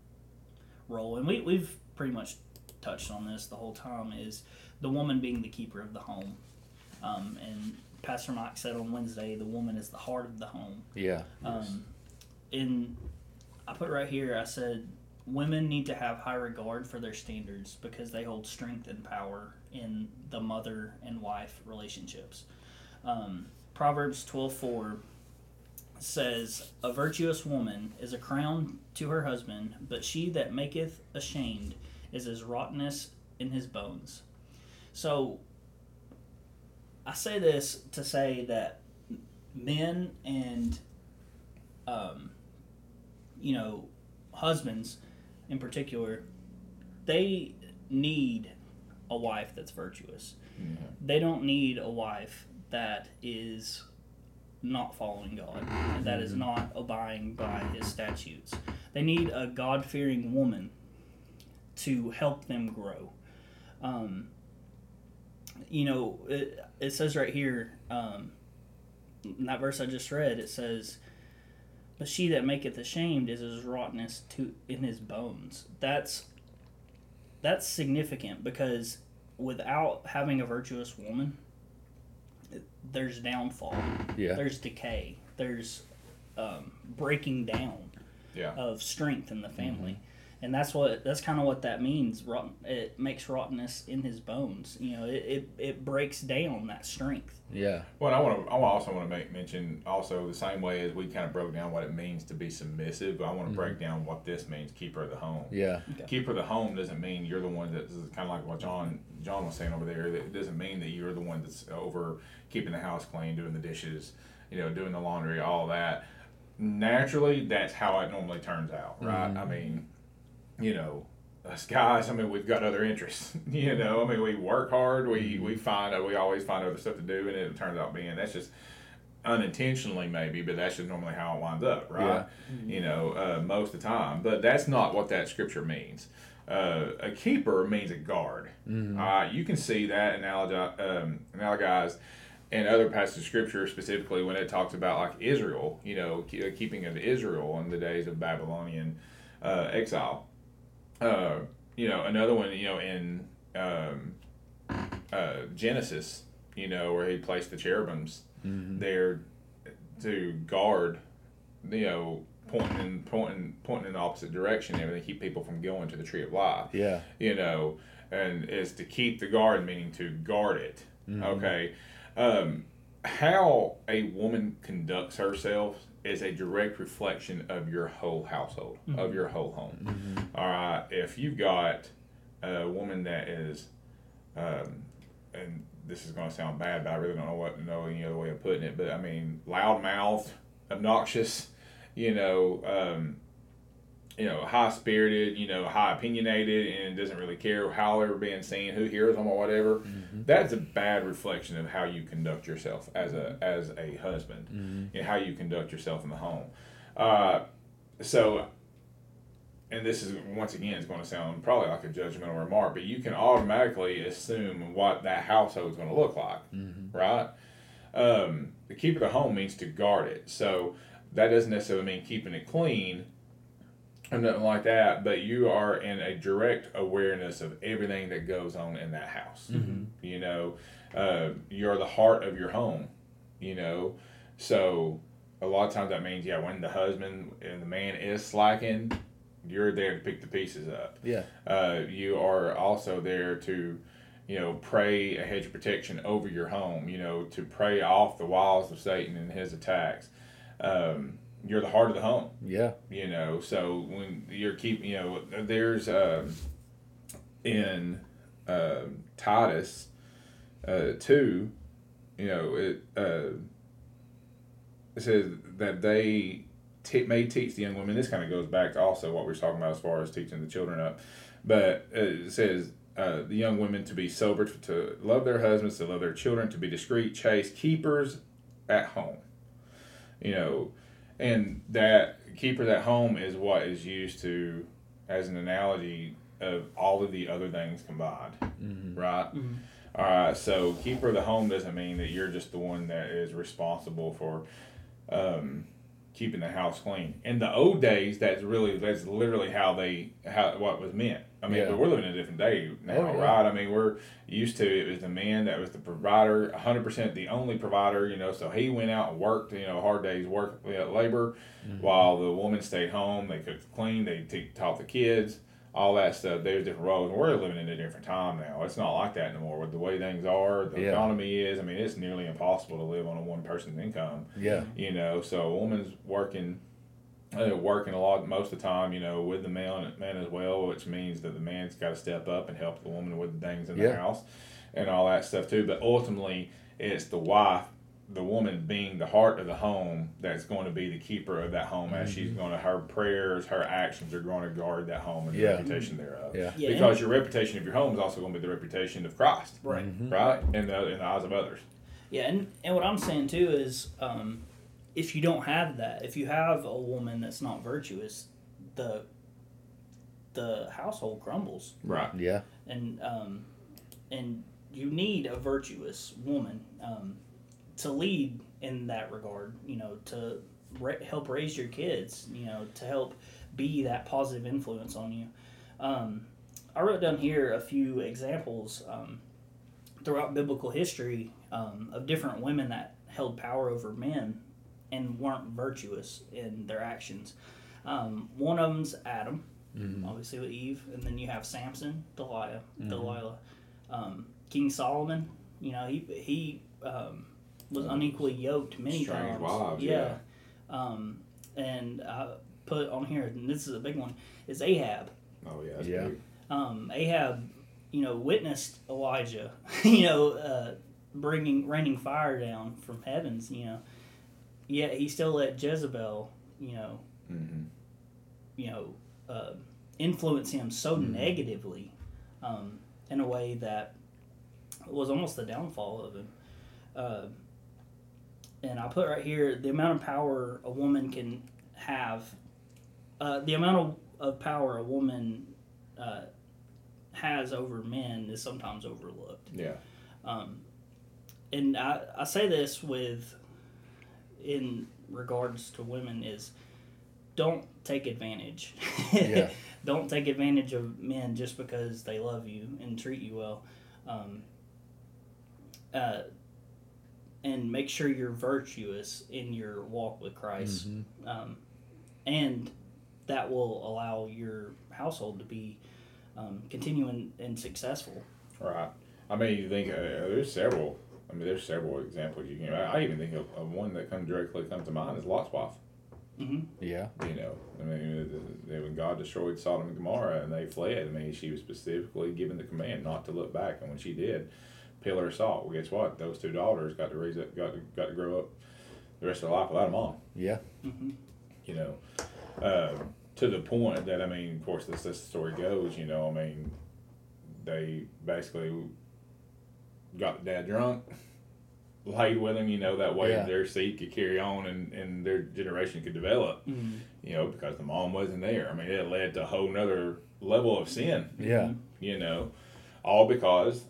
role, and we, we've pretty much touched on this the whole time, is the woman being the keeper of the home. Um, and Pastor Mike said on Wednesday, the woman is the heart of the home. Yeah. Um, yes. And I put right here, I said, women need to have high regard for their standards because they hold strength and power in the mother and wife relationships. Um, Proverbs twelve four says, a virtuous woman is a crown to her husband, but she that maketh ashamed is as rottenness in his bones. So, I say this to say that men and, um, you know, husbands in particular, they need a wife that's virtuous. Mm-hmm. They don't need a wife that is... not following God, that is not abiding by his statutes. They need a God-fearing woman to help them grow. Um, you know, it, it says right here, um, in that verse I just read, it says, but she that maketh ashamed is as rottenness to, in his bones. That's, that's significant, because without having a virtuous woman, there's downfall, yeah. there's decay, there's um, breaking down yeah. of strength in the family. Mm-hmm. And that's what that's kind of what that means. Rotten, it makes rottenness in his bones. You know, it, it, it breaks down that strength. Yeah. Well, I want to. I also want to make mention also the same way as we kind of broke down what it means to be submissive. But I want to mm-hmm. break down what this means. Keeper of the home. Yeah. Okay. Keeper of the home doesn't mean you're the one that, this is kind of like what John John was saying over there. It doesn't mean that you're the one that's over keeping the house clean, doing the dishes, you know, doing the laundry, all that. Naturally, that's how it normally turns out, right? Mm-hmm. I mean. You know, us guys, I mean, we've got other interests, you know, I mean, we work hard, we, we find, we always find other stuff to do, and it turns out being, that's just unintentionally maybe, but that's just normally how it winds up, right? Yeah. Mm-hmm. You know, uh, most of the time, but that's not what that scripture means. Uh, a keeper means a guard. Mm-hmm. Uh, you can see that analog- um, analogized in other passages of scripture, specifically when it talks about like Israel, you know, keeping of Israel in the days of Babylonian uh, exile. Uh, you know, another one, you know, in um, uh, Genesis, you know, where he placed the cherubims mm-hmm. there to guard, you know, pointing, pointing, pointing in the opposite direction, and to keep people from going to the tree of life. Yeah. You know, and is to keep the guard, meaning to guard it. Mm-hmm. Okay. Um, how a woman conducts herself is a direct reflection of your whole household, mm-hmm. of your whole home. Mm-hmm. All right, if you've got a woman that is, um, and this is going to sound bad, but I really don't know what know any other way of putting it. But I mean, loudmouthed, obnoxious, you know, um, you know, high spirited, you know, high opinionated, and doesn't really care how they're being seen, who hears them or whatever. Mm-hmm. That's a bad reflection of how you conduct yourself as a as a husband, mm-hmm. and how you conduct yourself in the home. Uh, so, and this is once again, it's going to sound probably like a judgmental remark, but you can automatically assume what that household is going to look like, mm-hmm. right? Um, the keeper of the home means to guard it, so that doesn't necessarily mean keeping it clean. Nothing like that, but you are in a direct awareness of everything that goes on in that house. Mm-hmm. You know, uh, you're the heart of your home, you know. So a lot of times that means, yeah, when the husband and the man is slacking, you're there to pick the pieces up. Yeah. Uh, you are also there to, you know, pray a hedge of protection over your home, you know, to pray off the wiles of Satan and his attacks. Um, You're the heart of the home. Yeah. You know, so when you're keeping, you know, there's uh, in uh, Titus uh, two, you know, it, uh, it says that they t- may teach the young women. This kind of goes back to also what we were talking about as far as teaching the children up. But it says uh, the young women to be sober, to love their husbands, to love their children, to be discreet, chaste, keepers at home. You know, and that keeper at home is what is used to as an analogy of all of the other things combined, mm-hmm. right? Mm-hmm. All right, so keeper of the home doesn't mean that you're just the one that is responsible for um, keeping the house clean. In the old days, that's really that's literally how they how what was meant. I mean, yeah. But we're living in a different day now, oh, yeah. right? I mean, we're used to it was the man that was the provider, one hundred percent the only provider, you know, so he went out and worked, you know, hard days work, you know, labor, mm-hmm. while the woman stayed home, they cooked, cleaned, they t- taught the kids, all that stuff. There's different roles. We're living in a different time now. It's not like that anymore with the way things are, the yeah. economy is. I mean, it's nearly impossible to live on a one-person income. Yeah. You know, so a woman's working... Uh, working a lot most of the time, you know, with the man, man as well, which means that the man's got to step up and help the woman with the things in yeah. the house and all that stuff too. But ultimately, it's the wife, the woman being the heart of the home that's going to be the keeper of that home, mm-hmm. as she's going to, her prayers, her actions are going to guard that home and yeah. the reputation thereof. Yeah. Yeah. Because your reputation of your home is also going to be the reputation of Christ, right? Mm-hmm. Right? In the, in the eyes of others. Yeah, and, and what I'm saying too is... Um, if you don't have that, if you have a woman that's not virtuous, the the household crumbles. Right. Yeah. And um, and you need a virtuous woman um, to lead in that regard. You know, to re- help raise your kids. You know, to help be that positive influence on you. Um, I wrote down here a few examples um, throughout biblical history um, of different women that held power over men and weren't virtuous in their actions. Um, one of them's Adam. mm-hmm. obviously with Eve, and then you have Samson, Delilah, mm-hmm. Delilah, um, King Solomon. You know, he he um, was unequally yoked many Strange times. Wives, yeah, yeah. Um, and I put on here, and this is a big one, is Ahab. Oh yeah, that's yeah. Big. Um, Ahab, you know, witnessed Elijah, you know, uh, bringing raining fire down from heavens, you know. Yet he still let Jezebel, you know, mm-hmm. you know, uh, influence him so mm-hmm. negatively, um, in a way that was almost the downfall of him. Uh, and I put right here the amount of power a woman can have, uh, the amount of, of power a woman uh, has over men is sometimes overlooked. Yeah. Um, and I, I say this with. in regards to women is don't take advantage. yeah. Don't take advantage of men just because they love you and treat you well. Um, uh, and make sure you're virtuous in your walk with Christ. Mm-hmm. Um, and that will allow your household to be um, continuing and successful. Right. I mean, you think uh, there's several I mean, there's several examples you can. You know, I even think of, of one that comes directly comes to mind is Lot's wife. Mm-hmm. Yeah. You know, I mean, the, the, when God destroyed Sodom and Gomorrah and they fled, I mean, she was specifically given the command not to look back, and when she did, pillar of salt. Well, guess what? Those two daughters got to raise up, got to, got to grow up the rest of their life without a mom. Yeah. Mm-hmm. You know, uh, to the point that I mean, of course, this this story goes. You know, I mean, they basically. Got the dad drunk, laid with him, you know, that way yeah. their seed could carry on and, and their generation could develop, mm-hmm. you know, because the mom wasn't there. I mean, it led to a whole nother level of sin. Yeah. You know, all because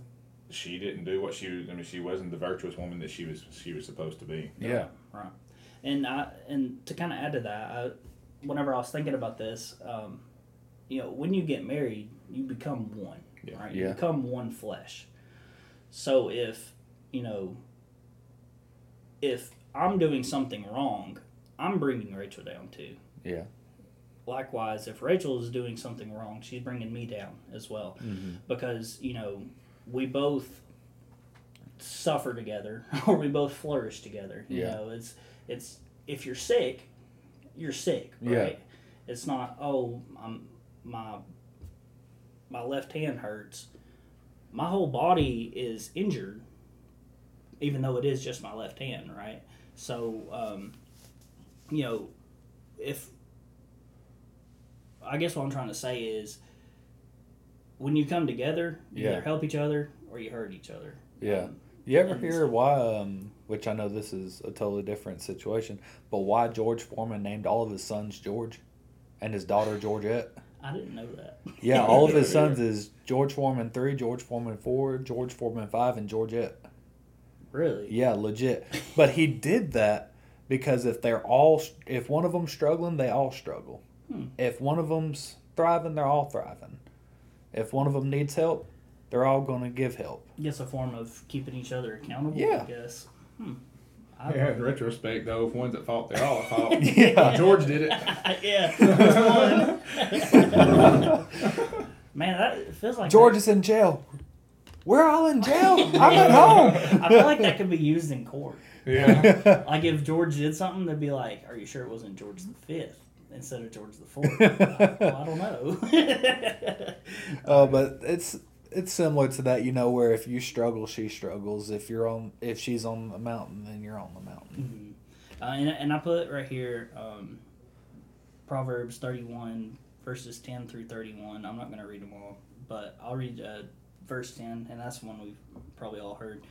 she didn't do what she was, I mean, she wasn't the virtuous woman that she was she was supposed to be. Yeah. Right. right. And, I, and to kind of add to that, I, whenever I was thinking about this, um, you know, when you get married, you become one, yeah. right? You yeah. become one flesh. So if, you know, if I'm doing something wrong, I'm bringing Rachel down too. Yeah. Likewise, if Rachel is doing something wrong, she's bringing me down as well. Mm-hmm. Because, you know, we both suffer together or we both flourish together. You yeah. know, it's, it's, if you're sick, you're sick, right? Yeah. It's not, oh, I'm, my, my left hand hurts. My whole body is injured, even though it is just my left hand, right? So, um, you know, if... I guess what I'm trying to say is when you come together, you yeah. either help each other or you hurt each other. Yeah. Um, you ever hear why, um, which I know this is a totally different situation, but why George Foreman named all of his sons George and his daughter Georgette? I didn't know that. Yeah, all of his sons is George Foreman three, George Foreman four, George Foreman five, and Georgette. Really? Yeah, legit. But he did that because if they're all, if one of them's struggling, they all struggle. Hmm. If one of them's thriving, they're all thriving. If one of them needs help, they're all going to give help. It's a form of keeping each other accountable, yeah. I guess. Hmm. Yeah, in retrospect, though, if one's at fault, they're all at fault. yeah. George did it. yeah. One. Man, that it feels like... George that. Is in jail. We're all in jail. I'm at home. I feel like that could be used in court. Yeah. Like, if George did something, they'd be like, are you sure it wasn't George the Fifth instead of George the Fourth? Like, well, I don't know. Oh, uh, but it's... It's similar to that, you know, where if you struggle, she struggles. If you're on, if she's on the mountain, then you're on the mountain. Mm-hmm. Uh, and and I put right here, um, Proverbs thirty-one verses ten through thirty-one. I'm not going to read them all, but I'll read uh, verse ten, and that's one we've probably all heard.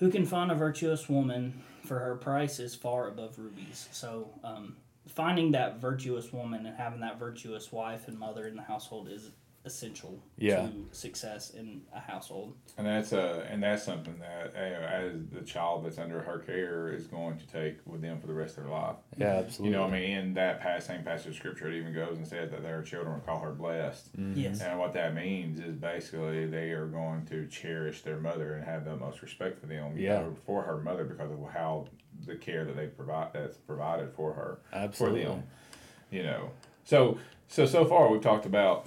Who can find a virtuous woman? For her price is far above rubies. So um, finding that virtuous woman and having that virtuous wife and mother in the household is. Essential yeah. to success in a household, and that's a and that's something that you know, as the child that's under her care is going to take with them for the rest of their life. Yeah, absolutely. You know, I mean, in that past, same passage of scripture, it even goes and says that their children will call her blessed. Mm-hmm. Yes, and what that means is basically they are going to cherish their mother and have the most respect for them. Yeah, you know, for her mother because of how the care that they provide that's provided for her. Absolutely. For them, you know. So so so far we've talked about,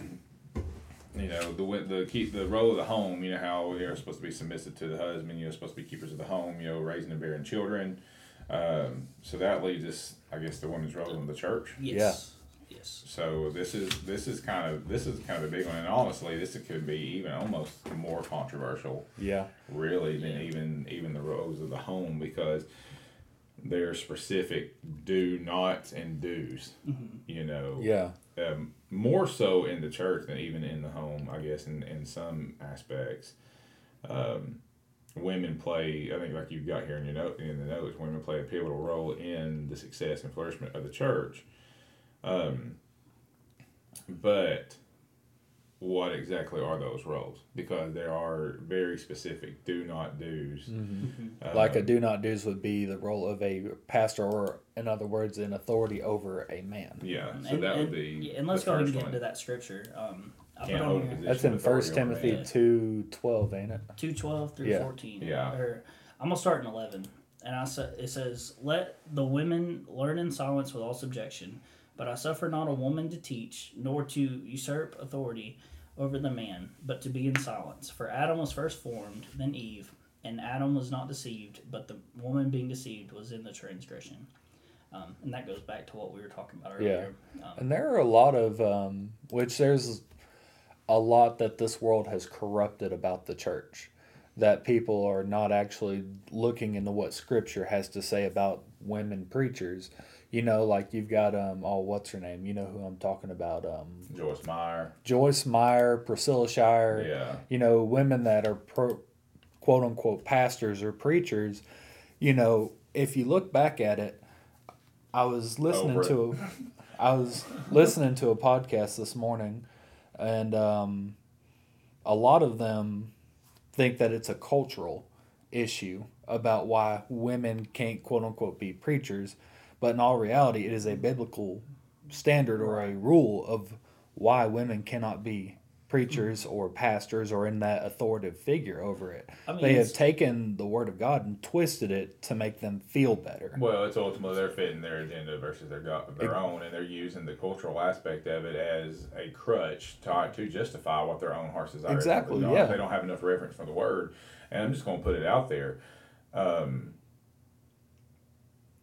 you know, the the keep the role of the home. You know, how you're supposed to be submissive to the husband. You're supposed to be keepers of the home. You know, raising and bearing children. Um, so that leads us, I guess, the women's role in the church. Yes. Yeah. Yes. So this is this is kind of this is kind of a big one, and honestly, this could be even almost more controversial. Yeah. Really, than yeah. even even the roles of the home, because they're specific do nots and do's. Mm-hmm. You know. Yeah. Um, more so in the church than even in the home, I guess, in, in some aspects. Um, women play, I think, like you've got here in your note, in the notes, women play a pivotal role in the success and flourishment of the church. Um, but what exactly are those roles? Because there are very specific do not do's. Mm-hmm. Um, like a do not do's would be the role of a pastor, or in other words, an authority over a man. Yeah, so and, that and, would be. Yeah, and let's go ahead and get into that scripture. Um, Can't that's in First Timothy two twelve, ain't it? two twelve through yeah. fourteen. Yeah. Or, I'm gonna start in eleven, and I sa- it says, "Let the women learn in silence with all subjection, but I suffer not a woman to teach, nor to usurp authority over the man, but to be in silence. For Adam was first formed, then Eve, and Adam was not deceived, but the woman being deceived was in the transgression." Um, and that goes back to what we were talking about earlier. Yeah. Um, and there are a lot of um, which there's a lot that this world has corrupted about the church, that people are not actually looking into what Scripture has to say about women preachers. You know, like you've got, um, oh, what's her name? You know who I'm talking about. Um, Joyce Meyer. Joyce Meyer, Priscilla Shirer. Yeah. You know, women that are pro, quote unquote pastors or preachers. You know, if you look back at it, I was listening Over to, a, I was listening to a podcast this morning, and um, a lot of them think that it's a cultural issue about why women can't quote unquote be preachers. But in all reality, it is a biblical standard or a rule of why women cannot be preachers or pastors or in that authoritative figure over it. I mean, they have taken the Word of God and twisted it to make them feel better. Well, it's ultimately they're fitting their agenda versus their God, their it, own, and they're using the cultural aspect of it as a crutch to, to justify what their own hearts desire. Exactly, yeah. They don't have enough reverence for the Word, and I'm just going to put it out there. Um...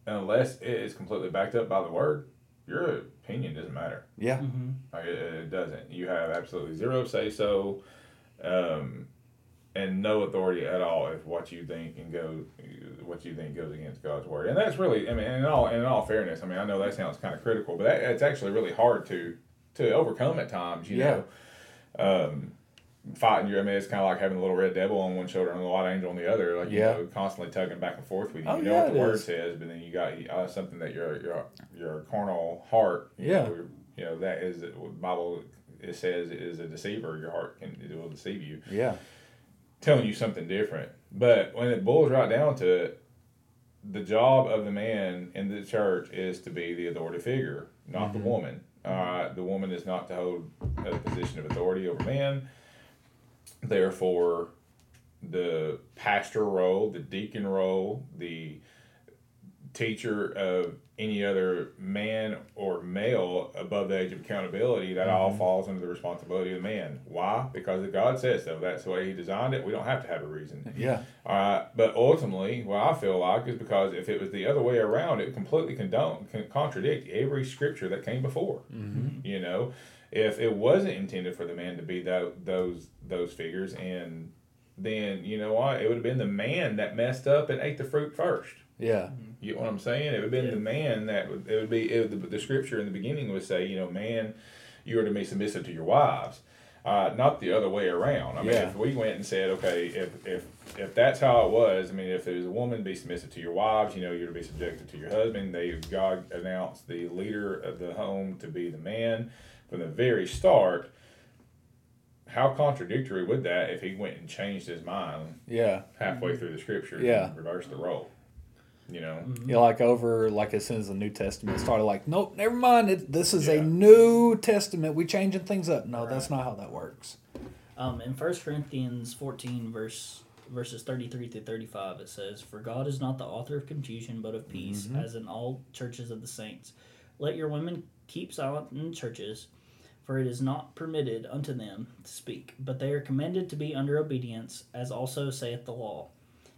Unless it is completely backed up by the Word, your opinion doesn't matter. Yeah. Mm-hmm. Like it, it doesn't. You have absolutely zero say-so um, and no authority at all if what you think and go, what you think goes against God's Word. And that's really, I mean, in all in all fairness, I mean, I know that sounds kind of critical, but that, it's actually really hard to, to overcome at times, you yeah. know. Um, fighting you, I mean, it's kind of like having a little red devil on one shoulder and a white angel on the other, like, you yeah. know, constantly tugging back and forth with you. Oh, you know yeah, what the Word is. Says, but then you got uh, something that your your your carnal heart, you yeah, know, you know, that is, the Bible it says it is a deceiver. Your heart can, it will deceive you. Yeah, telling you something different. But when it boils right down to it, the job of the man in the church is to be the authority figure, not mm-hmm. the woman. Uh, the woman is not to hold a position of authority over man. Therefore, the pastor role, the deacon role, the teacher of any other man or male above the age of accountability, that mm-hmm. all falls under the responsibility of the man. Why? Because if God says so. That's the way He designed it. We don't have to have a reason. Yeah. All right. But ultimately, what I feel like is because if it was the other way around, it would completely condone, can contradict every scripture that came before. Mm-hmm. You know? If it wasn't intended for the man to be that, those those figures, and then, you know what? It would have been the man that messed up and ate the fruit first. Yeah. You know what I'm saying? It would have been yeah. the man that, would, it would be, it would, the, the scripture in the beginning would say, you know, man, you are to be submissive to your wives, uh, not the other way around. I yeah. mean, if we went and said, okay, if, if if that's how it was, I mean, if it was a woman, be submissive to your wives, you know, you're to be subjected to your husband. They God announced the leader of the home to be the man from the very start. How contradictory would that if he went and changed his mind yeah. halfway through the scripture yeah. and reversed the role? You know? Yeah, like over, like as soon as the New Testament started, like, nope, never mind, it, this is yeah. a New Testament, we changing things up. No, right. That's not how that works. Um, in First Corinthians fourteen, verse verses thirty-three through thirty-five, it says, "For God is not the author of confusion, but of peace, mm-hmm. as in all churches of the saints. Let your women keep silent in churches, for it is not permitted unto them to speak, but they are commanded to be under obedience, as also saith the law.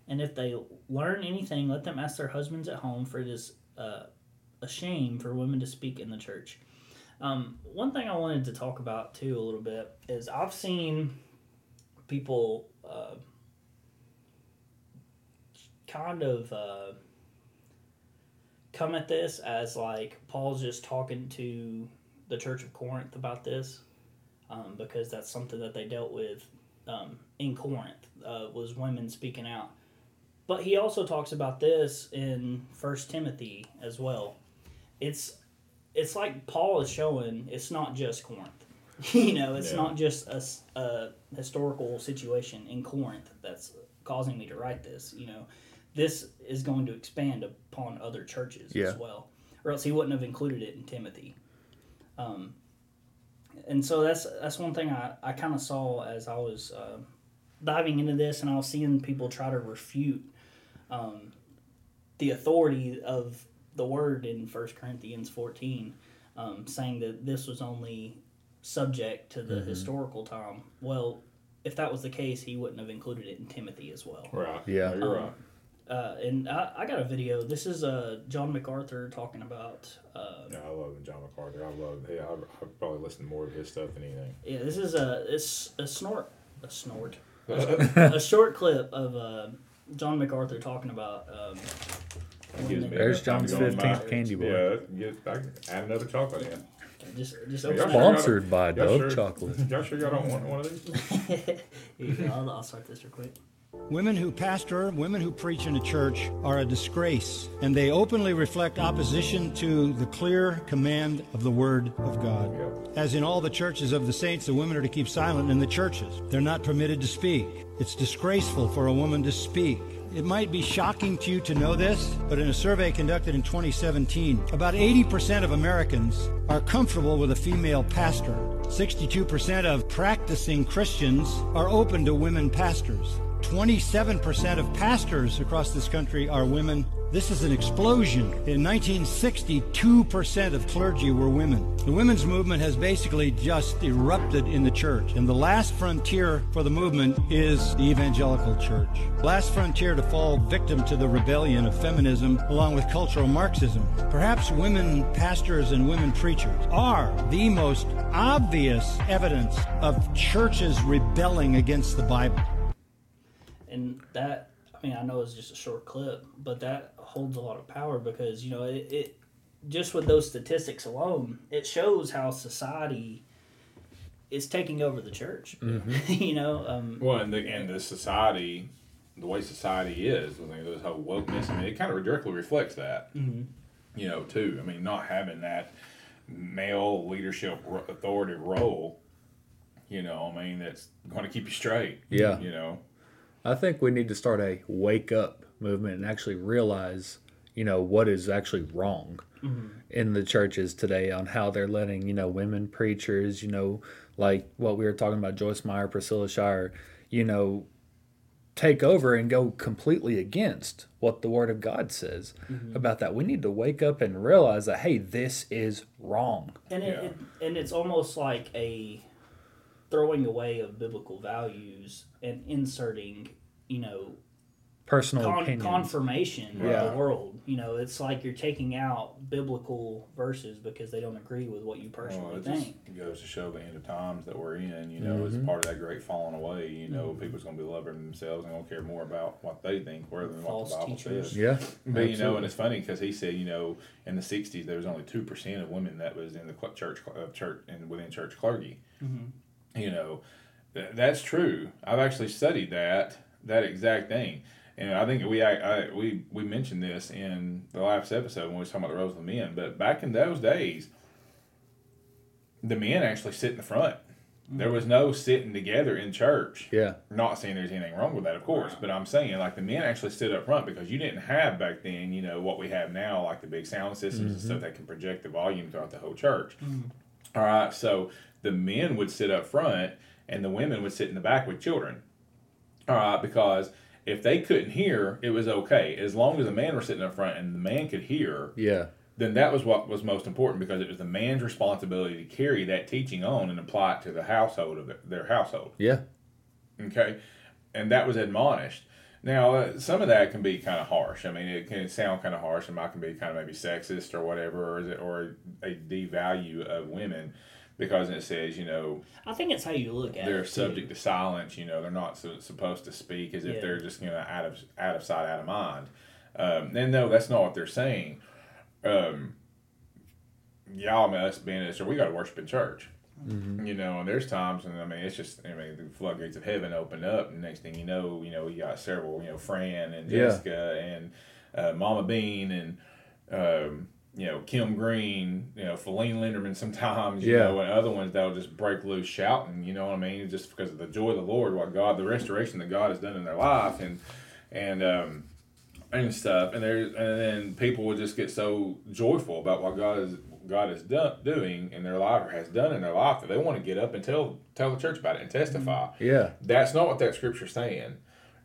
And if they learn anything, let them ask their husbands at home, for it is uh, a shame for women to speak in the church. Um, one thing I wanted to talk about, too, a little bit, is I've seen people uh, kind of uh, come at this as, like, Paul's just talking to the Church of Corinth about this, um, because that's something that they dealt with um, in Corinth, uh, was women speaking out. But he also talks about this in First Timothy as well. It's it's like Paul is showing it's not just Corinth. you know, it's yeah. not just a, a historical situation in Corinth that's causing me to write this. You know, this is going to expand upon other churches yeah. as well, or else he wouldn't have included it in Timothy. Um, and so that's that's one thing I, I kind of saw as I was uh, diving into this, and I was seeing people try to refute um, the authority of the word in First Corinthians fourteen, um, saying that this was only subject to the mm-hmm. historical time. Well, if that was the case, he wouldn't have included it in Timothy as well. Right, yeah, you're um, right. Uh, and I, I got a video. This is uh, John MacArthur talking about... Uh, yeah, I love John MacArthur. I love... Yeah, I, I probably listen to more of his stuff than anything. Yeah, this is a, it's a snort... A snort. A, a short clip of uh, John MacArthur talking about... Um, There's John's fifteenth candy bar. Yeah, I can add another chocolate in. Just, just open Sponsored it. by Dove sure, Chocolate. Y'all sure y'all don't want one of these? yeah, I'll, I'll start this real quick. Women who pastor, women who preach in a church are a disgrace, and they openly reflect opposition to the clear command of the Word of God. Yep. As in all the churches of the saints, the women are to keep silent in the churches. They're not permitted to speak. It's disgraceful for a woman to speak. It might be shocking to you to know this, but in a survey conducted in twenty seventeen, about eighty percent of Americans are comfortable with a female pastor. sixty-two percent of practicing Christians are open to women pastors. twenty-seven percent of pastors across this country are women. This is an explosion. In nineteen sixty, two percent of clergy were women. The women's movement has basically just erupted in the church, and the last frontier for the movement is the evangelical church. Last frontier to fall victim to the rebellion of feminism along with cultural Marxism. Perhaps women pastors and women preachers are the most obvious evidence of churches rebelling against the Bible. And that, I mean, I know it's just a short clip, but that holds a lot of power because, you know, it, it just with those statistics alone, it shows how society is taking over the church, mm-hmm. you know. Um, well, and the, and the society, the way society is, I mean, this whole wokeness, I mean, it kind of directly reflects that, mm-hmm. you know, too. I mean, not having that male leadership authority role, you know, I mean, that's going to keep you straight, yeah, you know. I think we need to start a wake-up movement and actually realize, you know, what is actually wrong mm-hmm. in the churches today on how they're letting, you know, women preachers, you know, like what we were talking about, Joyce Meyer, Priscilla Shirer, you know, take over and go completely against what the Word of God says mm-hmm. about that. We need to wake up and realize that, hey, this is wrong. And it, yeah. it, and it's almost like a throwing away of biblical values and inserting, you know, personal con- confirmation yeah. of the world. You know, it's like you're taking out biblical verses because they don't agree with what you personally well, it think. It goes to show the end of times that we're in, you know, mm-hmm. it's part of that great falling away. You know, mm-hmm. people's going to be loving themselves and going to care more about what they think rather than False what the Bible teachers. says. Yeah. But, Absolutely. you know, and it's funny because he said, you know, in the sixties, there was only two percent of women that was in the church, uh, church and within church clergy. Mm-hmm. You know, th- that's true. I've actually studied that that exact thing, and I think we I, I, we we mentioned this in the last episode when we was talking about the roles of the men. But back in those days, the men actually sit in the front. Mm-hmm. There was no sitting together in church. Yeah, not saying there's anything wrong with that, of course. Wow. But I'm saying like the men actually stood up front because you didn't have back then. You know what we have now, like the big sound systems mm-hmm. and stuff that can project the volume throughout the whole church. Mm-hmm. All right, so. The men would sit up front, and the women would sit in the back with children. All right, because if they couldn't hear, it was okay. As long as the man were sitting up front and the man could hear, yeah, then that was what was most important, because it was the man's responsibility to carry that teaching on and apply it to the household of their household. Yeah. Okay. And that was admonished. Now, uh, some of that can be kind of harsh. I mean, it can sound kind of harsh, and might can be kind of maybe sexist or whatever, or is it, or a devalue of women, because it says, you know... I think it's how you look at they're it. They're subject too. to silence, you know. They're not so, supposed to speak as if yeah. they're just, you know, out of out of sight, out of mind. Um, and no, that's not what they're saying. Um, y'all must be in this, or we got to worship in church. Mm-hmm. You know, and there's times, and I mean, it's just, I mean, the floodgates of heaven opened up, and next thing you know, you know, you got several, you know, Fran and Jessica yeah. and uh, Mama Bean and, um, you know, Kim Green, you know, Feline Linderman sometimes, you yeah. know, and other ones that'll just break loose shouting, you know what I mean, just because of the joy of the Lord, what God, the restoration that God has done in their life and, and, um, and stuff. And there, and then people will just get so joyful about what God is God is done, doing in their life, or has done in their life, that they want to get up and tell tell the church about it and testify. Yeah, that's not what that scripture's saying.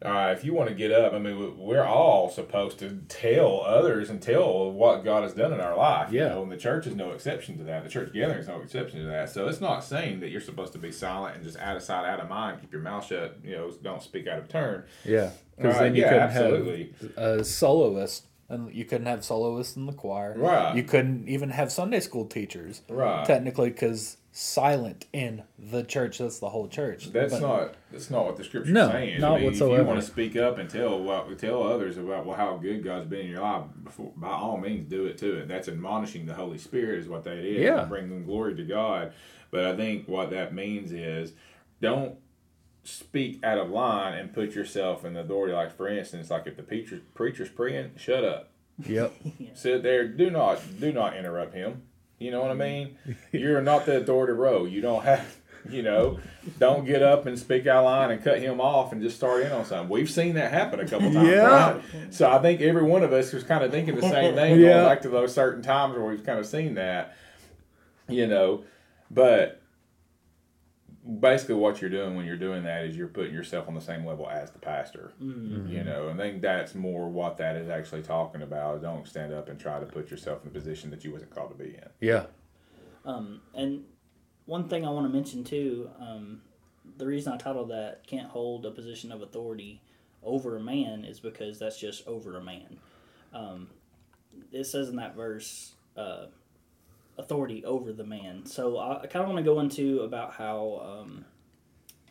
Uh, if you want to get up, I mean, we're all supposed to tell others and tell what God has done in our life. Yeah, you know, and the church is no exception to that. The church gathering is no exception to that. So it's not saying that you're supposed to be silent and just out of sight, out of mind, keep your mouth shut. You know, don't speak out of turn. Yeah, because uh, then you yeah, couldn't absolutely. have a soloist. And you couldn't have soloists in the choir. Right. You couldn't even have Sunday school teachers. Right. Technically, because silent in the church, that's the whole church. That's but not that's not what the scripture's no, saying. No, not I mean, whatsoever. If you want to speak up and tell well, tell others about well, how good God's been in your life, before, by all means, do it too. And that's admonishing the Holy Spirit is what that is. Yeah. Bring them glory to God. But I think what that means is don't speak out of line and put yourself in the authority. Like, for instance, like if the preacher, preacher's praying, shut up. Yep. yeah. Sit there. Do not do not interrupt him. You know what I mean? You're not the authority role. You don't have, you know, don't get up and speak out of line and cut him off and just start in on something. We've seen that happen a couple times, yeah. right? So I think every one of us was kind of thinking the same thing, yeah. going back to those certain times where we've kind of seen that, you know. But basically what you're doing when you're doing that is you're putting yourself on the same level as the pastor, mm-hmm. you know, and I think that's more what that is actually talking about. Don't stand up and try to put yourself in a position that you wasn't called to be in. Yeah. Um, and one thing I want to mention too, um, the reason I titled that "Can't Hold a Position of Authority Over a Man" is because that's just over a man. Um, it says in that verse, uh, authority over the man. So I kind of want to go into about how um,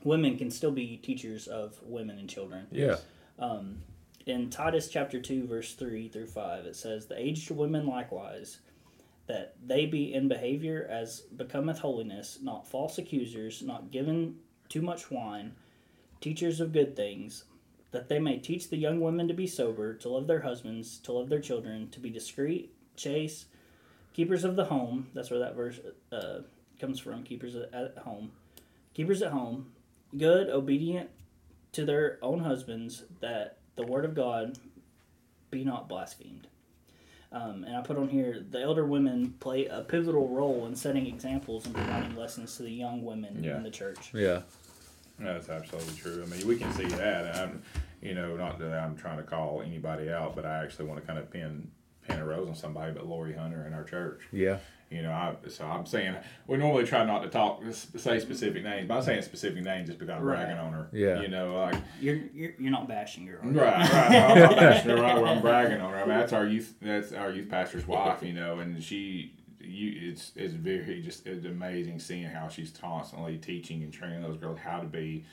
women can still be teachers of women and children. Yeah. Um, in Titus chapter two, verse three through five, it says, "The aged women likewise, that they be in behavior as becometh holiness, not false accusers, not given to much wine, teachers of good things, that they may teach the young women to be sober, to love their husbands, to love their children, to be discreet, chaste, keepers of the home," that's where that verse uh, comes from, keepers at home. "Keepers at home, good, obedient to their own husbands, that the word of God be not blasphemed." Um, and I put on here, the elder women play a pivotal role in setting examples and providing lessons to the young women yeah. in the church. Yeah, that's absolutely true. I mean, we can see that. I'm, you know, not that I'm trying to call anybody out, but I actually want to kind of pin... pin a rose on somebody but Lori Hunter in our church. Yeah. You know, I, so I'm saying, we normally try not to talk, say specific names, but I'm saying specific names just because I'm right. bragging on her. Yeah. You know, like. You're you're, you're not bashing her. Right, right. I'm not bashing her, right, where I'm bragging on her. I mean, that's our youth, that's our youth pastor's wife, you know, and she, you, it's, it's very, just, it's amazing seeing how she's constantly teaching and training those girls how to be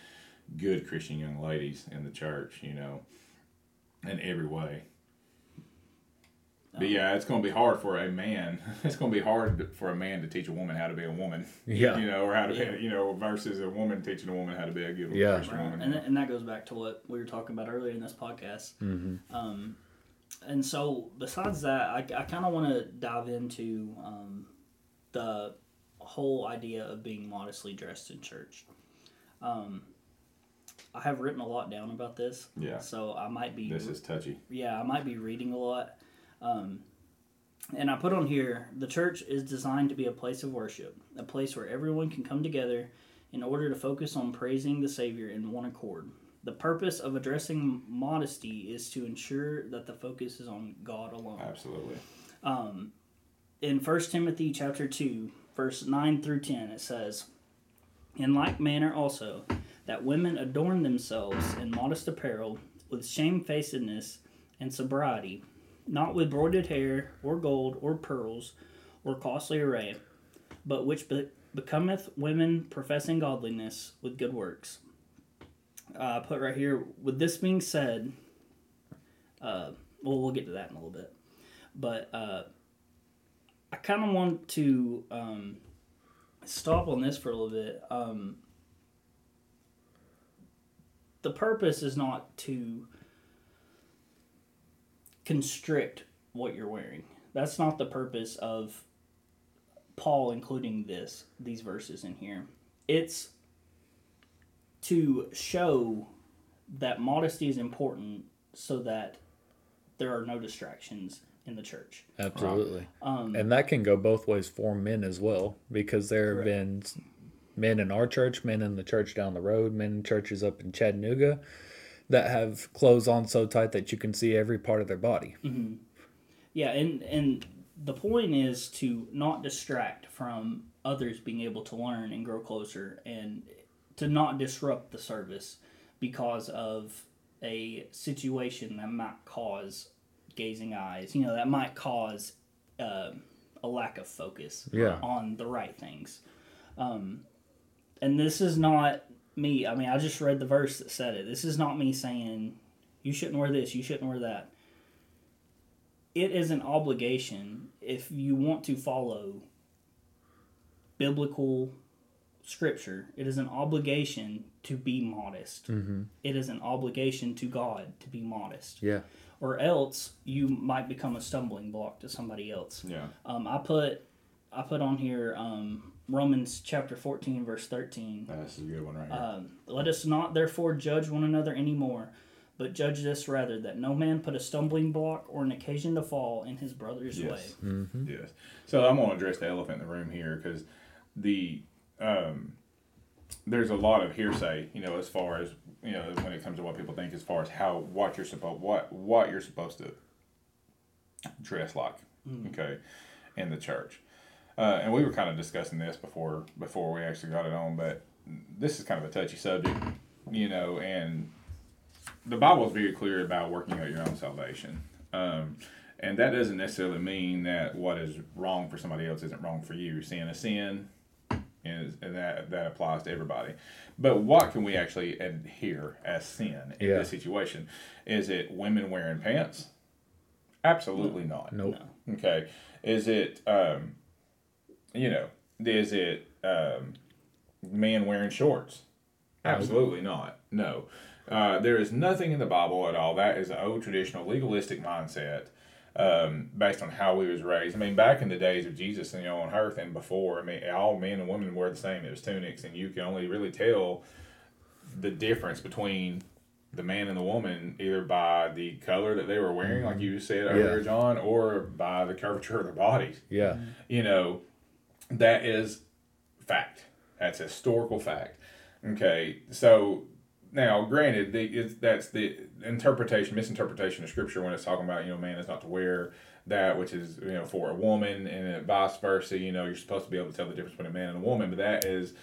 good Christian young ladies in the church, you know, in every way. But yeah, it's going to be hard for a man. It's going to be hard for a man to teach a woman how to be a woman. Yeah. You know, or how to yeah. be, you know, versus a woman teaching a woman how to be a good yeah. Christian right. woman. And, and that goes back to what we were talking about earlier in this podcast. Mm-hmm. Um, and so besides that, I, I kind of want to dive into um, the whole idea of being modestly dressed in church. Um, I have written a lot down about this. Yeah. So I might be... This is touchy. Yeah, I might be reading a lot. Um, and I put on here, the church is designed to be a place of worship, a place where everyone can come together in order to focus on praising the Savior in one accord. The purpose of addressing modesty is to ensure that the focus is on God alone. Absolutely. Um, in First Timothy chapter two, verse nine through ten, it says, "In like manner also, that women adorn themselves in modest apparel, with shamefacedness and sobriety, not with broided hair, or gold, or pearls, or costly array, but which be- becometh women professing godliness with good works." Uh, put right here, with this being said, uh, well, we'll get to that in a little bit, but uh, I kind of want to um, stop on this for a little bit. Um, the purpose is not to constrict what you're wearing. That's not the purpose of Paul including this these verses in here. It's to show that modesty is important so that there are no distractions in the church. Absolutely. Um, and that can go both ways for men as well, because there have been men in our church, men in the church down the road, men in churches up in Chattanooga that have clothes on so tight that you can see every part of their body. Mm-hmm. Yeah, and, and the point is to not distract from others being able to learn and grow closer, and to not disrupt the service because of a situation that might cause gazing eyes, you know, that might cause uh, a lack of focus yeah. on the right things. Um, and this is not me. I mean, I just read the verse that said it. This is not me saying, you shouldn't wear this, you shouldn't wear that. It is an obligation if you want to follow biblical scripture. It is an obligation to be modest. Mm-hmm. It is an obligation to God to be modest. Yeah. Or else you might become a stumbling block to somebody else. Yeah. Um, I put I put on here um, Romans chapter fourteen, verse thirteen. That's a good one right here. Um, "Let us not therefore judge one another anymore, but judge this rather, that no man put a stumbling block or an occasion to fall in his brother's yes. way." Mm-hmm. Yes. So I'm going to address the elephant in the room here, because the um, there's a lot of hearsay, you know, as far as, you know, when it comes to what people think, as far as how what you're supposed what what you're supposed to dress like, mm. okay, in the church. Uh, and we were kind of discussing this before before we actually got it on, but this is kind of a touchy subject, you know, and the Bible is very clear about working out your own salvation. Um, and that doesn't necessarily mean that what is wrong for somebody else isn't wrong for you. Sin is sin, and that that applies to everybody. But what can we actually adhere as sin in yeah. this situation? Is it women wearing pants? Absolutely no. not. Nope. No. Okay. Is it, um, you know, is it um, men wearing shorts? Absolutely not. No. Uh, there is nothing in the Bible at all. That is an old traditional legalistic mindset um, based on how we was raised. I mean, back in the days of Jesus, you know, on earth and before, I mean, all men and women wore the same. It was tunics, and you can only really tell the difference between the man and the woman either by the color that they were wearing, like you said earlier, yeah. John, or by the curvature of their bodies. Yeah. You know, that is fact. That's historical fact. Okay, so... Now, granted, the, it's, that's the interpretation, misinterpretation of Scripture when it's talking about, you know, man is not to wear that which is, you know, for a woman, and vice versa. You know, you're supposed to be able to tell the difference between a man and a woman, but that is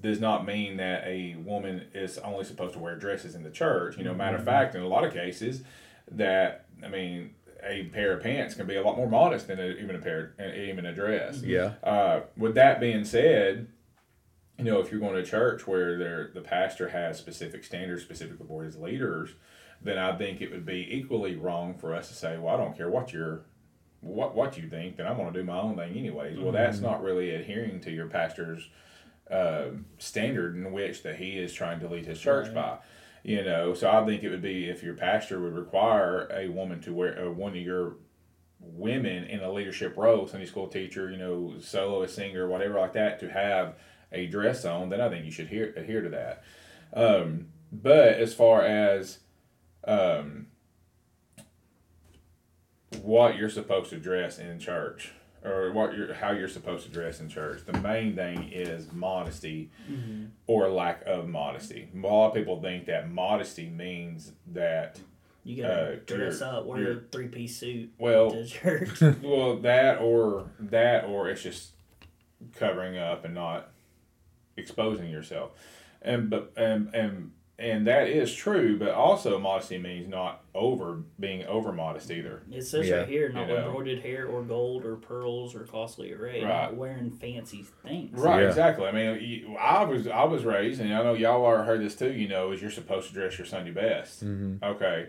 does not mean that a woman is only supposed to wear dresses in the church. You know, matter of fact, in a lot of cases, that, I mean, a pair of pants can be a lot more modest than a, even a pair, even a dress. Yeah. Uh, with that being said, you know, if you're going to a church where the pastor has specific standards, specifically for his leaders, then I think it would be equally wrong for us to say, well, I don't care what you're, what what you think, then I'm going to do my own thing anyways. Mm-hmm. Well, that's not really adhering to your pastor's uh, standard in which that he is trying to lead his church right. by. You know, so I think it would be if your pastor would require a woman to wear uh, one of your women in a leadership role, Sunday school teacher, you know, soloist, singer, whatever like that, to have a dress on, then I think you should adhere, adhere to that. Um, but as far as um, what you're supposed to dress in church, or what you're, how you're supposed to dress in church, the main thing is modesty mm-hmm. or lack of modesty. A lot of people think that modesty means that You gotta uh, dress your, up, wear your, a three-piece suit. Well, to church. well, that or that or it's just covering up and not exposing yourself, and but and and and that is true. But also, modesty means not over being over modest either. It says yeah. right here, not you embroidered know. hair or gold or pearls or costly array. Right. Not wearing fancy things. Right, yeah. exactly. I mean, I was I was raised, and I know y'all are heard this too. You know, is you're supposed to dress your Sunday best. Mm-hmm. Okay.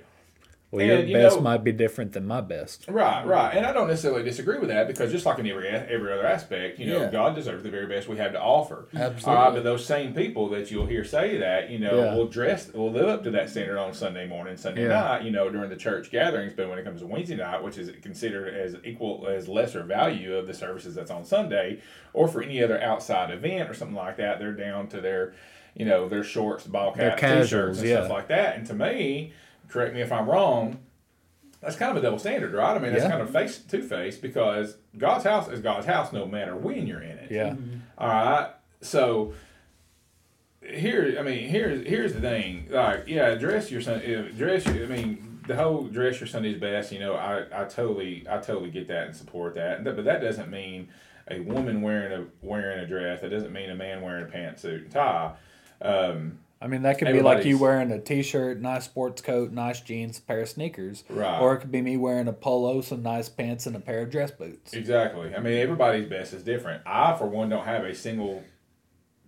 Well, and, your best you know, might be different than my best. Right, right. And I don't necessarily disagree with that because just like in every every other aspect, you know, yeah. God deserves the very best we have to offer. Absolutely. Uh, but those same people that you'll hear say that, you know, yeah. will dress, will live up to that standard on Sunday morning, Sunday yeah. night, you know, during the church gatherings. But when it comes to Wednesday night, which is considered as equal, as lesser value of the services that's on Sunday, or for any other outside event or something like that, they're down to their, you know, their shorts, ball cap, t-shirts, and yeah. stuff like that. And to me... correct me if I'm wrong, that's kind of a double standard, right? I mean, that's yeah. kind of face to face because God's house is God's house no matter when you're in it. Yeah. Mm-hmm. All right. So here, I mean, here's here's the thing. Like, yeah, dress your Sunday. Dress. Your, I mean, the whole dress your Sunday's best. You know, I, I totally I totally get that and support that. But that doesn't mean a woman wearing a wearing a dress. That doesn't mean a man wearing a pantsuit and tie. Um, I mean, that could Everybody's. be like you wearing a t-shirt, nice sports coat, nice jeans, pair of sneakers. Right. Or it could be me wearing a polo, some nice pants, and a pair of dress boots. Exactly. I mean, everybody's best is different. I, for one, don't have a single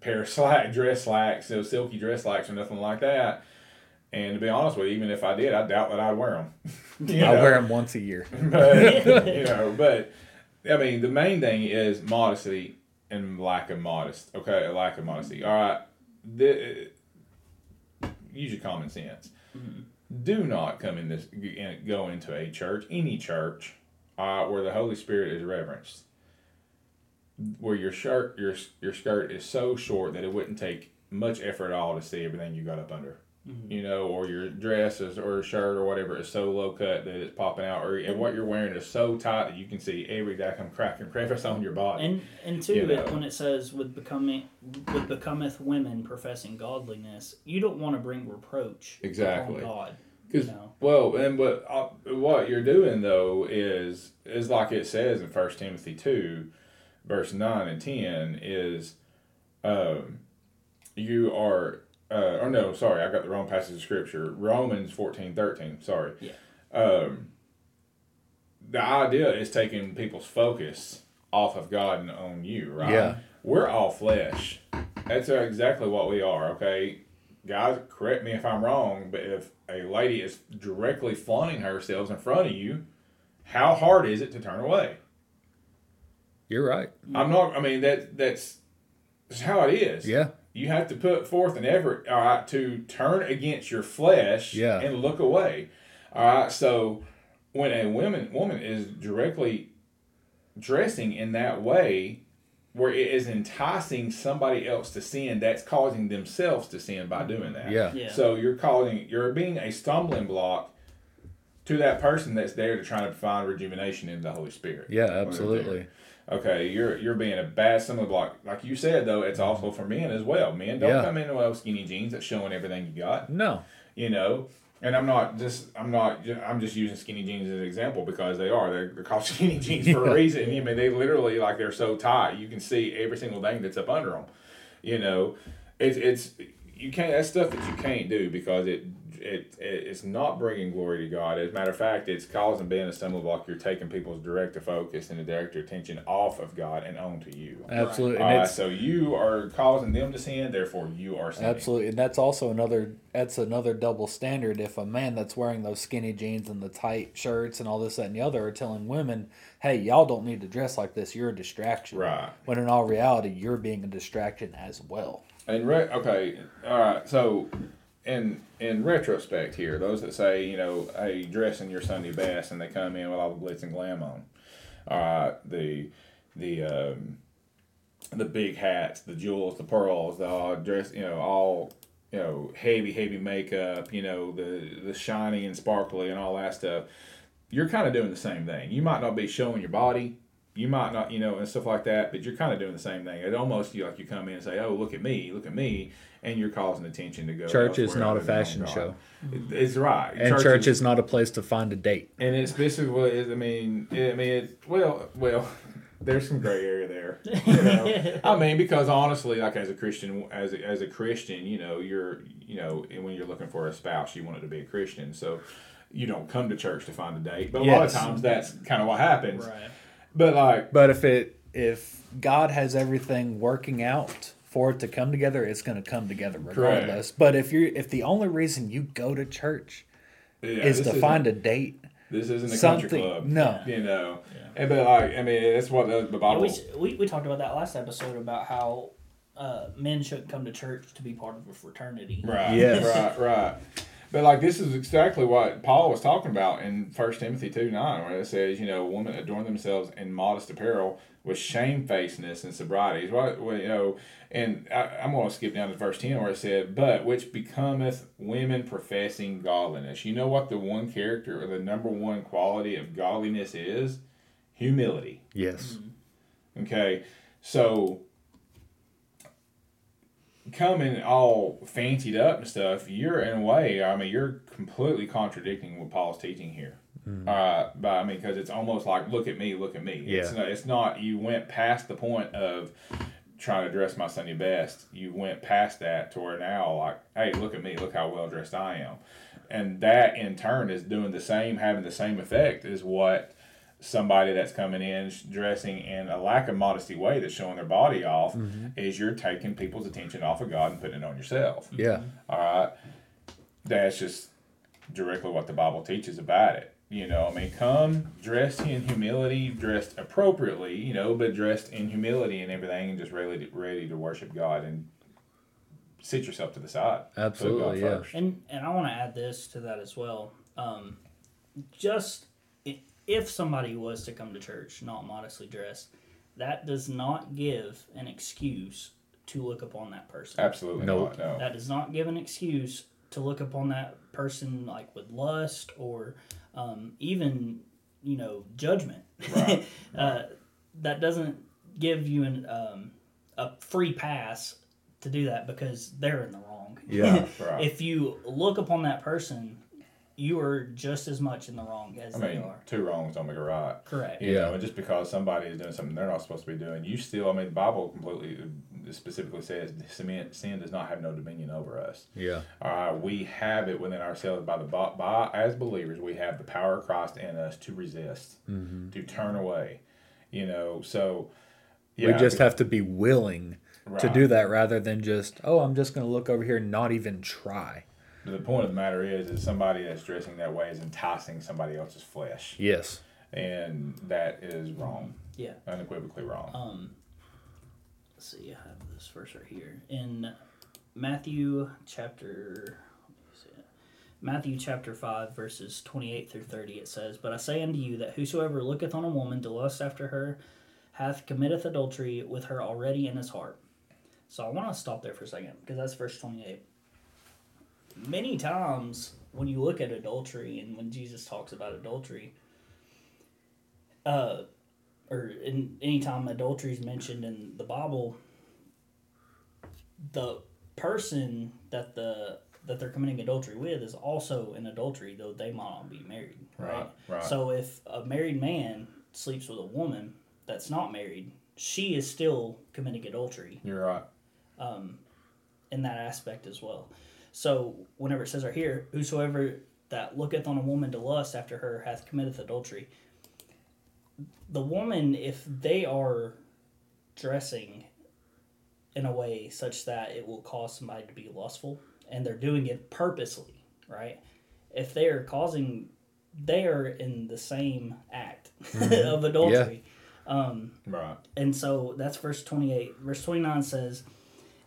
pair of slack, dress slacks, no silky dress slacks or nothing like that. And to be honest with you, even if I did, I doubt that I'd wear them. you know? I wear them once a year. but, you know, but, I mean, the main thing is modesty and lack of modest. Okay, lack of modesty. All right. The, use your common sense. Mm-hmm. Do not come in this, go into a church, any church, uh, where the Holy Spirit is reverenced, where your shirt, your your skirt is so short that it wouldn't take much effort at all to see everything you got up under, mm-hmm. you know, or your dress is, or shirt or whatever is so low cut that it's popping out, or and what you're wearing is so tight that you can see every daggum crack and crevice on your body. And and too, you know, when it says with becoming with becometh women professing godliness, you don't want to bring reproach exactly upon God. You know? Well, and what uh, what you're doing though is is like it says in First Timothy two, verse nine and ten is, um, you are. Uh, or no, sorry, I got the wrong passage of scripture. Romans fourteen thirteen sorry. Yeah. Um, the idea is taking people's focus off of God and on you, right? Yeah. We're all flesh. That's exactly what we are, okay? Guys, correct me if I'm wrong, but if a lady is directly flaunting herself in front of you, how hard is it to turn away? You're right. I'm not, I mean, that that's, that's how it is. Yeah. You have to put forth an effort, all right, to turn against your flesh yeah. and look away. All right, so when a woman woman is directly dressing in that way, where it is enticing somebody else to sin, that's causing themselves to sin by doing that. Yeah. yeah. So you're causing, you're being a stumbling block to that person that's there to try to find rejuvenation in the Holy Spirit. Yeah, absolutely. Okay, you're you're being a bad stumbling block. Like you said, though, it's also for men as well. Men, don't yeah. come in with skinny jeans that's showing everything you got. No. You know, and I'm not just, I'm not, I'm just using skinny jeans as an example because they are. They're, they're called skinny jeans for a reason. I mean, they literally, like, they're so tight. You can see every single thing that's up under them. You know, it's, it's you can't, that's stuff that you can't do because it, It, it it's not bringing glory to God. As a matter of fact, it's causing being a stumbling block. You're taking people's direct focus and direct attention off of God and onto you. Absolutely. Right. Uh, so you are causing them to sin. Therefore, you are sinning. Absolutely, and that's also another. That's another double standard. If a man that's wearing those skinny jeans and the tight shirts and all this, that, and the other are telling women, "Hey, y'all don't need to dress like this. You're a distraction." Right. When in all reality, you're being a distraction as well. And re- okay, all right, so. In in retrospect here, those that say, you know, hey, dress in your Sunday best, and they come in with all the glitz and glam on, uh, the the um, the big hats, the jewels, the pearls, the all dress, you know, all you know, heavy heavy makeup, you know, the the shiny and sparkly and all that stuff. You're kind of doing the same thing. You might not be showing your body, you might not, you know, and stuff like that, but you're kind of doing the same thing. It almost, you like you come in and say, oh, look at me, look at me, and you're causing attention to go. Church is not a fashion show. It, it's right. And church, church is, is not a place to find a date. And it's basically what it is. I mean, it, I mean, it's, well, well, there's some gray area there. You know? I mean, because honestly, like as a Christian, as a, as a Christian, you know, you're, you know, when you're looking for a spouse, you want it to be a Christian. So you don't come to church to find a date. But a yes. lot of times that's kind of what happens. Right. But like, but if it if God has everything working out for it to come together, it's going to come together regardless. Correct. But if you if the only reason you go to church yeah, is to find a date, this isn't a country club. No, you know. Yeah. And but like, I mean, that's what the Bible. Yeah, we, we we talked about that last episode about how uh, men shouldn't come to church to be part of a fraternity. Right. Yes. right. Right. But, like, this is exactly what Paul was talking about in First Timothy two nine, where it says, you know, women adorn themselves in modest apparel with shamefacedness and sobriety. What, well, you know, and I, I'm going to skip down to verse ten where it said, but which becometh women professing godliness. You know what the one character or the number one quality of godliness is? Humility. Yes. Mm-hmm. Okay. So coming all fancied up and stuff, you're in a way, I mean, you're completely contradicting what Paul's teaching here. Mm. Uh, but I mean, because it's almost like, look at me, look at me. Yeah. It's not, it's not, you went past the point of trying to dress my Sunday best. You went past that to where now, like, hey, look at me, look how well dressed I am. And that in turn is doing the same, having the same effect as what somebody that's coming in dressing in a lack of modesty way that's showing their body off mm-hmm. is you're taking people's attention off of God and putting it on yourself. Yeah. All right. That's just directly what the Bible teaches about it. You know, I mean, come dressed in humility, dressed appropriately, you know, but dressed in humility and everything and just ready to, ready to worship God and sit yourself to the side. Absolutely. Yeah. First. And, and I want to add this to that as well. Um, just if somebody was to come to church not modestly dressed, that does not give an excuse to look upon that person. Absolutely no, not. No. That does not give an excuse to look upon that person like with lust or um, even, you know, judgment. Right. uh, that doesn't give you an um, a free pass to do that because they're in the wrong. Yeah. Right. If you look upon that person, you are just as much in the wrong as I mean, they are. Two wrongs don't make a right. Correct. You yeah. know, and just because somebody is doing something they're not supposed to be doing, you still, I mean, the Bible completely specifically says sin does not have no dominion over us. Yeah. Uh, we have it within ourselves by the by as believers, we have the power of Christ in us to resist, mm-hmm. to turn away. You know, so yeah, we just we, have to be willing right. to do that rather than just, oh, I'm just going to look over here and not even try. The point of the matter is, is somebody that's dressing that way is enticing somebody else's flesh. Yes. And that is wrong. Yeah. Unequivocally wrong. Um, let's see, I have this verse right here. In Matthew chapter, Matthew chapter five, verses twenty-eight through thirty, it says, but I say unto you that whosoever looketh on a woman to lust after her hath committeth adultery with her already in his heart. So I want to stop there for a second, because that's verse twenty-eight. Many times when you look at adultery and when Jesus talks about adultery, uh, or in, anytime adultery is mentioned in the Bible, the person that the that they're committing adultery with is also in adultery, though they might not be married. Right. Right. Right. So if a married man sleeps with a woman that's not married, she is still committing adultery. You're right. Um, in that aspect as well. So, whenever it says right here, whosoever that looketh on a woman to lust after her hath committeth adultery. The woman, if they are dressing in a way such that it will cause somebody to be lustful, and they're doing it purposely, right? If they are causing, they are in the same act mm-hmm. of adultery. Yeah. Um, right. And so, that's verse twenty-eight. Verse twenty-nine says,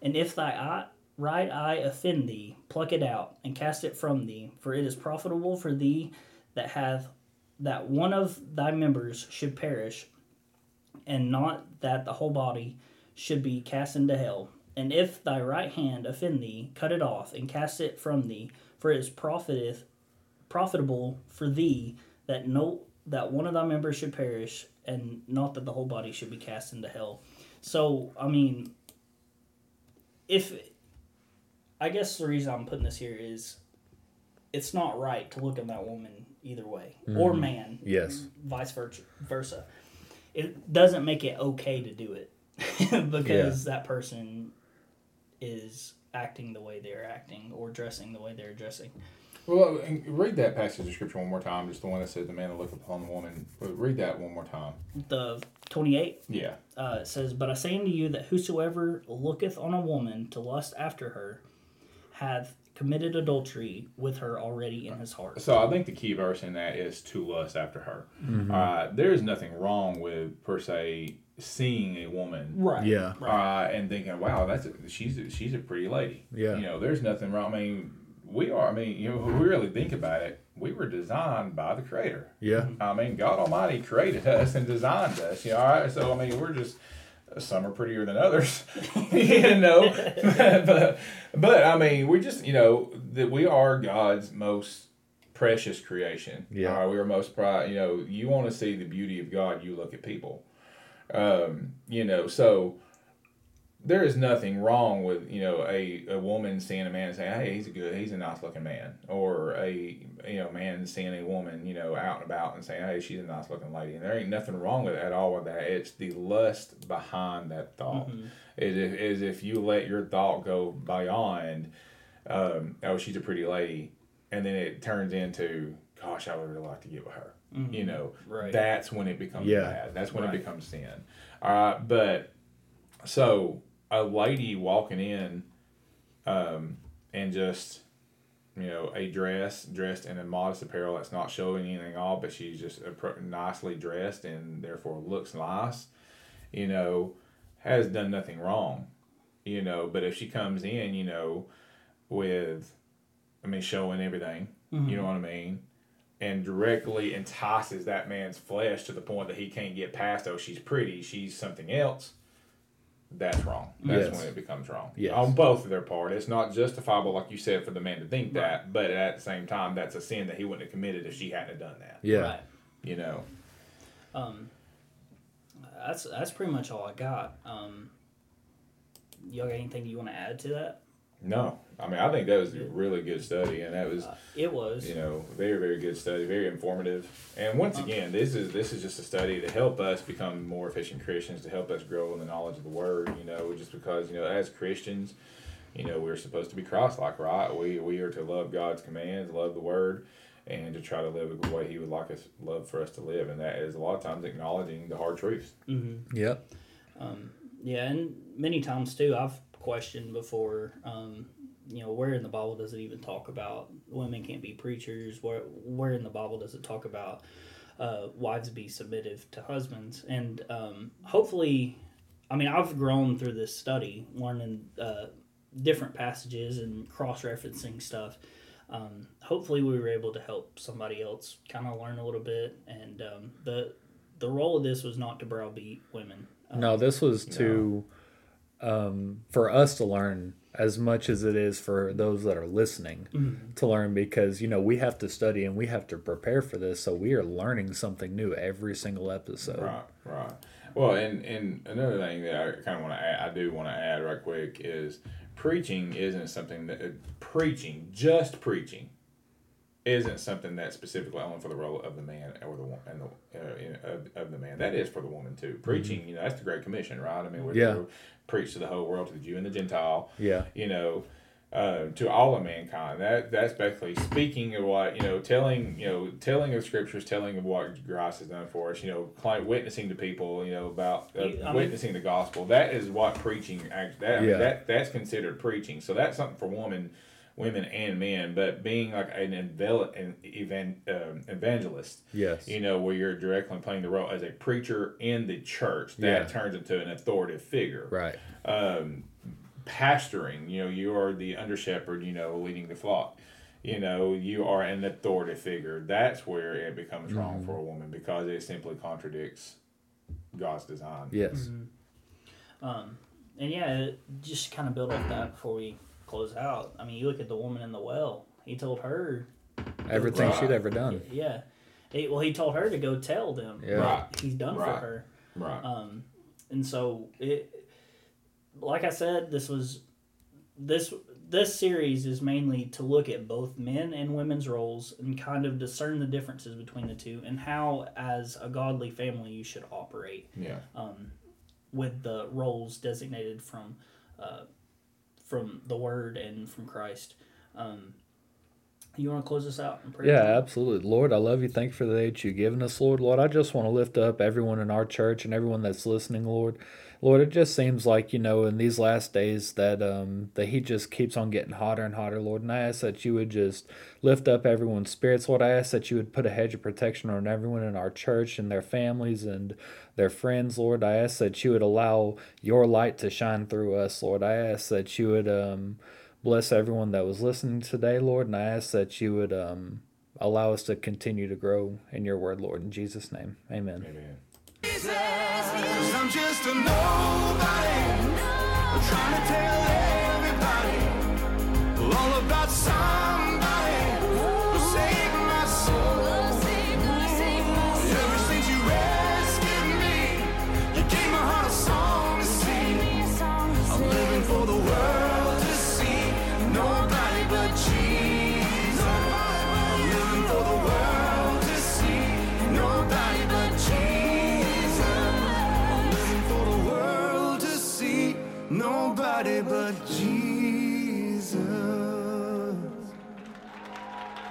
and if thy eye right eye offend thee, pluck it out, and cast it from thee, for it is profitable for thee that hath that one of thy members should perish, and not that the whole body should be cast into hell. And if thy right hand offend thee, cut it off, and cast it from thee, for it is profiteth profitable for thee that no that one of thy members should perish, and not that the whole body should be cast into hell. So, I mean, if, I guess the reason I'm putting this here is it's not right to look at that woman either way, mm-hmm. or man, yes, vice versa. It doesn't make it okay to do it because yeah. that person is acting the way they're acting or dressing the way they're dressing. Well, read that passage of Scripture one more time, just the one that says the man looketh upon the woman. Read that one more time. The twenty-eight? Yeah. Uh, it says, "But I say unto you that whosoever looketh on a woman to lust after her hath committed adultery with her already in his heart." So I think the key verse in that is to lust after her. Mm-hmm. Uh, there is nothing wrong with, per se, seeing a woman, right? Yeah. Uh, and thinking, wow, that's a, she's a, she's a pretty lady. Yeah. You know, there's nothing wrong. I mean, we are. I mean, you know, if we really think about it, we were designed by the Creator. Yeah. I mean, God Almighty created us and designed us. You know, all right. So I mean, we're just some are prettier than others. You know, but, but but I mean, we just you know that we are God's most precious creation. Yeah. All right, we are most pri- You know, you want to see the beauty of God, you look at people. Um, you know, so there is nothing wrong with, you know, a, a woman seeing a man and saying, hey, he's a good, he's a nice looking man. Or a, you know, man seeing a woman, you know, out and about and saying, hey, she's a nice looking lady. And there ain't nothing wrong with it at all with that. It's the lust behind that thought. Mm-hmm. It is if you let your thought go beyond, um, oh, she's a pretty lady. And then it turns into, gosh, I would really like to get with her. Mm-hmm. You know, right. That's when it becomes yeah. bad. That's when right. it becomes sin. Uh, but so a lady walking in um, and just, you know, a dress, dressed in a modest apparel that's not showing anything off, but she's just nicely dressed and therefore looks nice, you know, has done nothing wrong, you know. But if she comes in, you know, with, I mean, showing everything, mm-hmm. you know what I mean? And directly entices that man's flesh to the point that he can't get past, oh, she's pretty, she's something else, that's wrong. That's yes. when it becomes wrong. Yes. On both of their part. It's not justifiable, like you said, for the man to think right. that, but at the same time, that's a sin that he wouldn't have committed if she hadn't have done that. Yeah. Right. You know. Um, that's, that's pretty much all I got. Um, y'all got anything you want to add to that? No, I mean, I think that was a really good study, and that was, uh, it was, you know, very, very good study, very informative. And once again, this is this is just a study to help us become more efficient Christians, to help us grow in the knowledge of the Word, you know, just because, you know, as Christians, you know, we're supposed to be Christ-like, right? We, we are to love God's commands, love the Word, and to try to live the way He would like us, love for us to live, and that is a lot of times acknowledging the hard truths. Mm-hmm. Yeah. Um, yeah, and many times, too, I've question before, um, you know, where in the Bible does it even talk about women can't be preachers? Where where in the Bible does it talk about uh, wives be submissive to husbands? And um, hopefully, I mean, I've grown through this study, learning uh, different passages and cross-referencing stuff. Um, hopefully, we were able to help somebody else kind of learn a little bit. And um, the the role of this was not to browbeat women. Um, no, this was to... Know. Um, for us to learn as much as it is for those that are listening mm-hmm. to learn, because, you know, we have to study and we have to prepare for this. So we are learning something new every single episode. Right, right. Well, and, and another thing that I kind of want to add, I do want to add right quick is preaching isn't something that uh, preaching, just preaching isn't something that's specifically only for the role of the man or the woman, and the, uh, of, of the man. That is for the woman too. Preaching, mm-hmm. you know, that's the Great Commission, right? I mean, we're yeah. to preach to the whole world, to the Jew and the Gentile. Yeah. You know, uh, to all of mankind. That that's basically speaking of what you know, telling you know, telling of scriptures, telling of what Christ has done for us. You know, client witnessing to people. You know, about uh, I mean, witnessing the gospel. That is what preaching. That yeah. I mean, that that's considered preaching. So that's something for women. Women and men, but being like an, evan- an evan- um, evangelist, yes, you know, where you're directly playing the role as a preacher in the church, that yeah. turns into an authoritative figure, right? Um, pastoring, you know, you are the under shepherd, you know, leading the flock, you know, you are an authoritative figure. That's where it becomes mm-hmm. wrong for a woman because it simply contradicts God's design. Yes, mm-hmm. um, and yeah, just kind of build off that before we. Close out. I mean, you look at the woman in the well. He told her everything right. she'd ever done. Yeah, He, well, he told her to go tell them yeah. right. he's done right. for her. Right. Um, and so it, like I said, this was this this series is mainly to look at both men and women's roles and kind of discern the differences between the two and how, as a godly family, you should operate. Yeah. Um, with the roles designated from, uh, from the Word and from Christ. Um. You want to close this out? And pray yeah, through? Absolutely. Lord, I love you. Thank you for the day that you've given us, Lord. Lord, I just want to lift up everyone in our church and everyone that's listening, Lord. Lord, it just seems like, you know, in these last days that um, the heat just keeps on getting hotter and hotter, Lord. And I ask that you would just lift up everyone's spirits, Lord. I ask that you would put a hedge of protection on everyone in our church and their families and their friends, Lord. I ask that you would allow your light to shine through us, Lord. I ask that you would... Um, Bless everyone that was listening today, Lord, and I ask that you would um, allow us to continue to grow in your word, Lord. In Jesus' name, amen. Amen. Jesus, I'm just a nobody, nobody. Trying to tell everybody all about somebody who saved my soul. Oh, save, oh, save my soul. Ever since you rescued me, you gave my heart a song to sing. A song to I'm sing. Living for the world. Nobody but Jesus.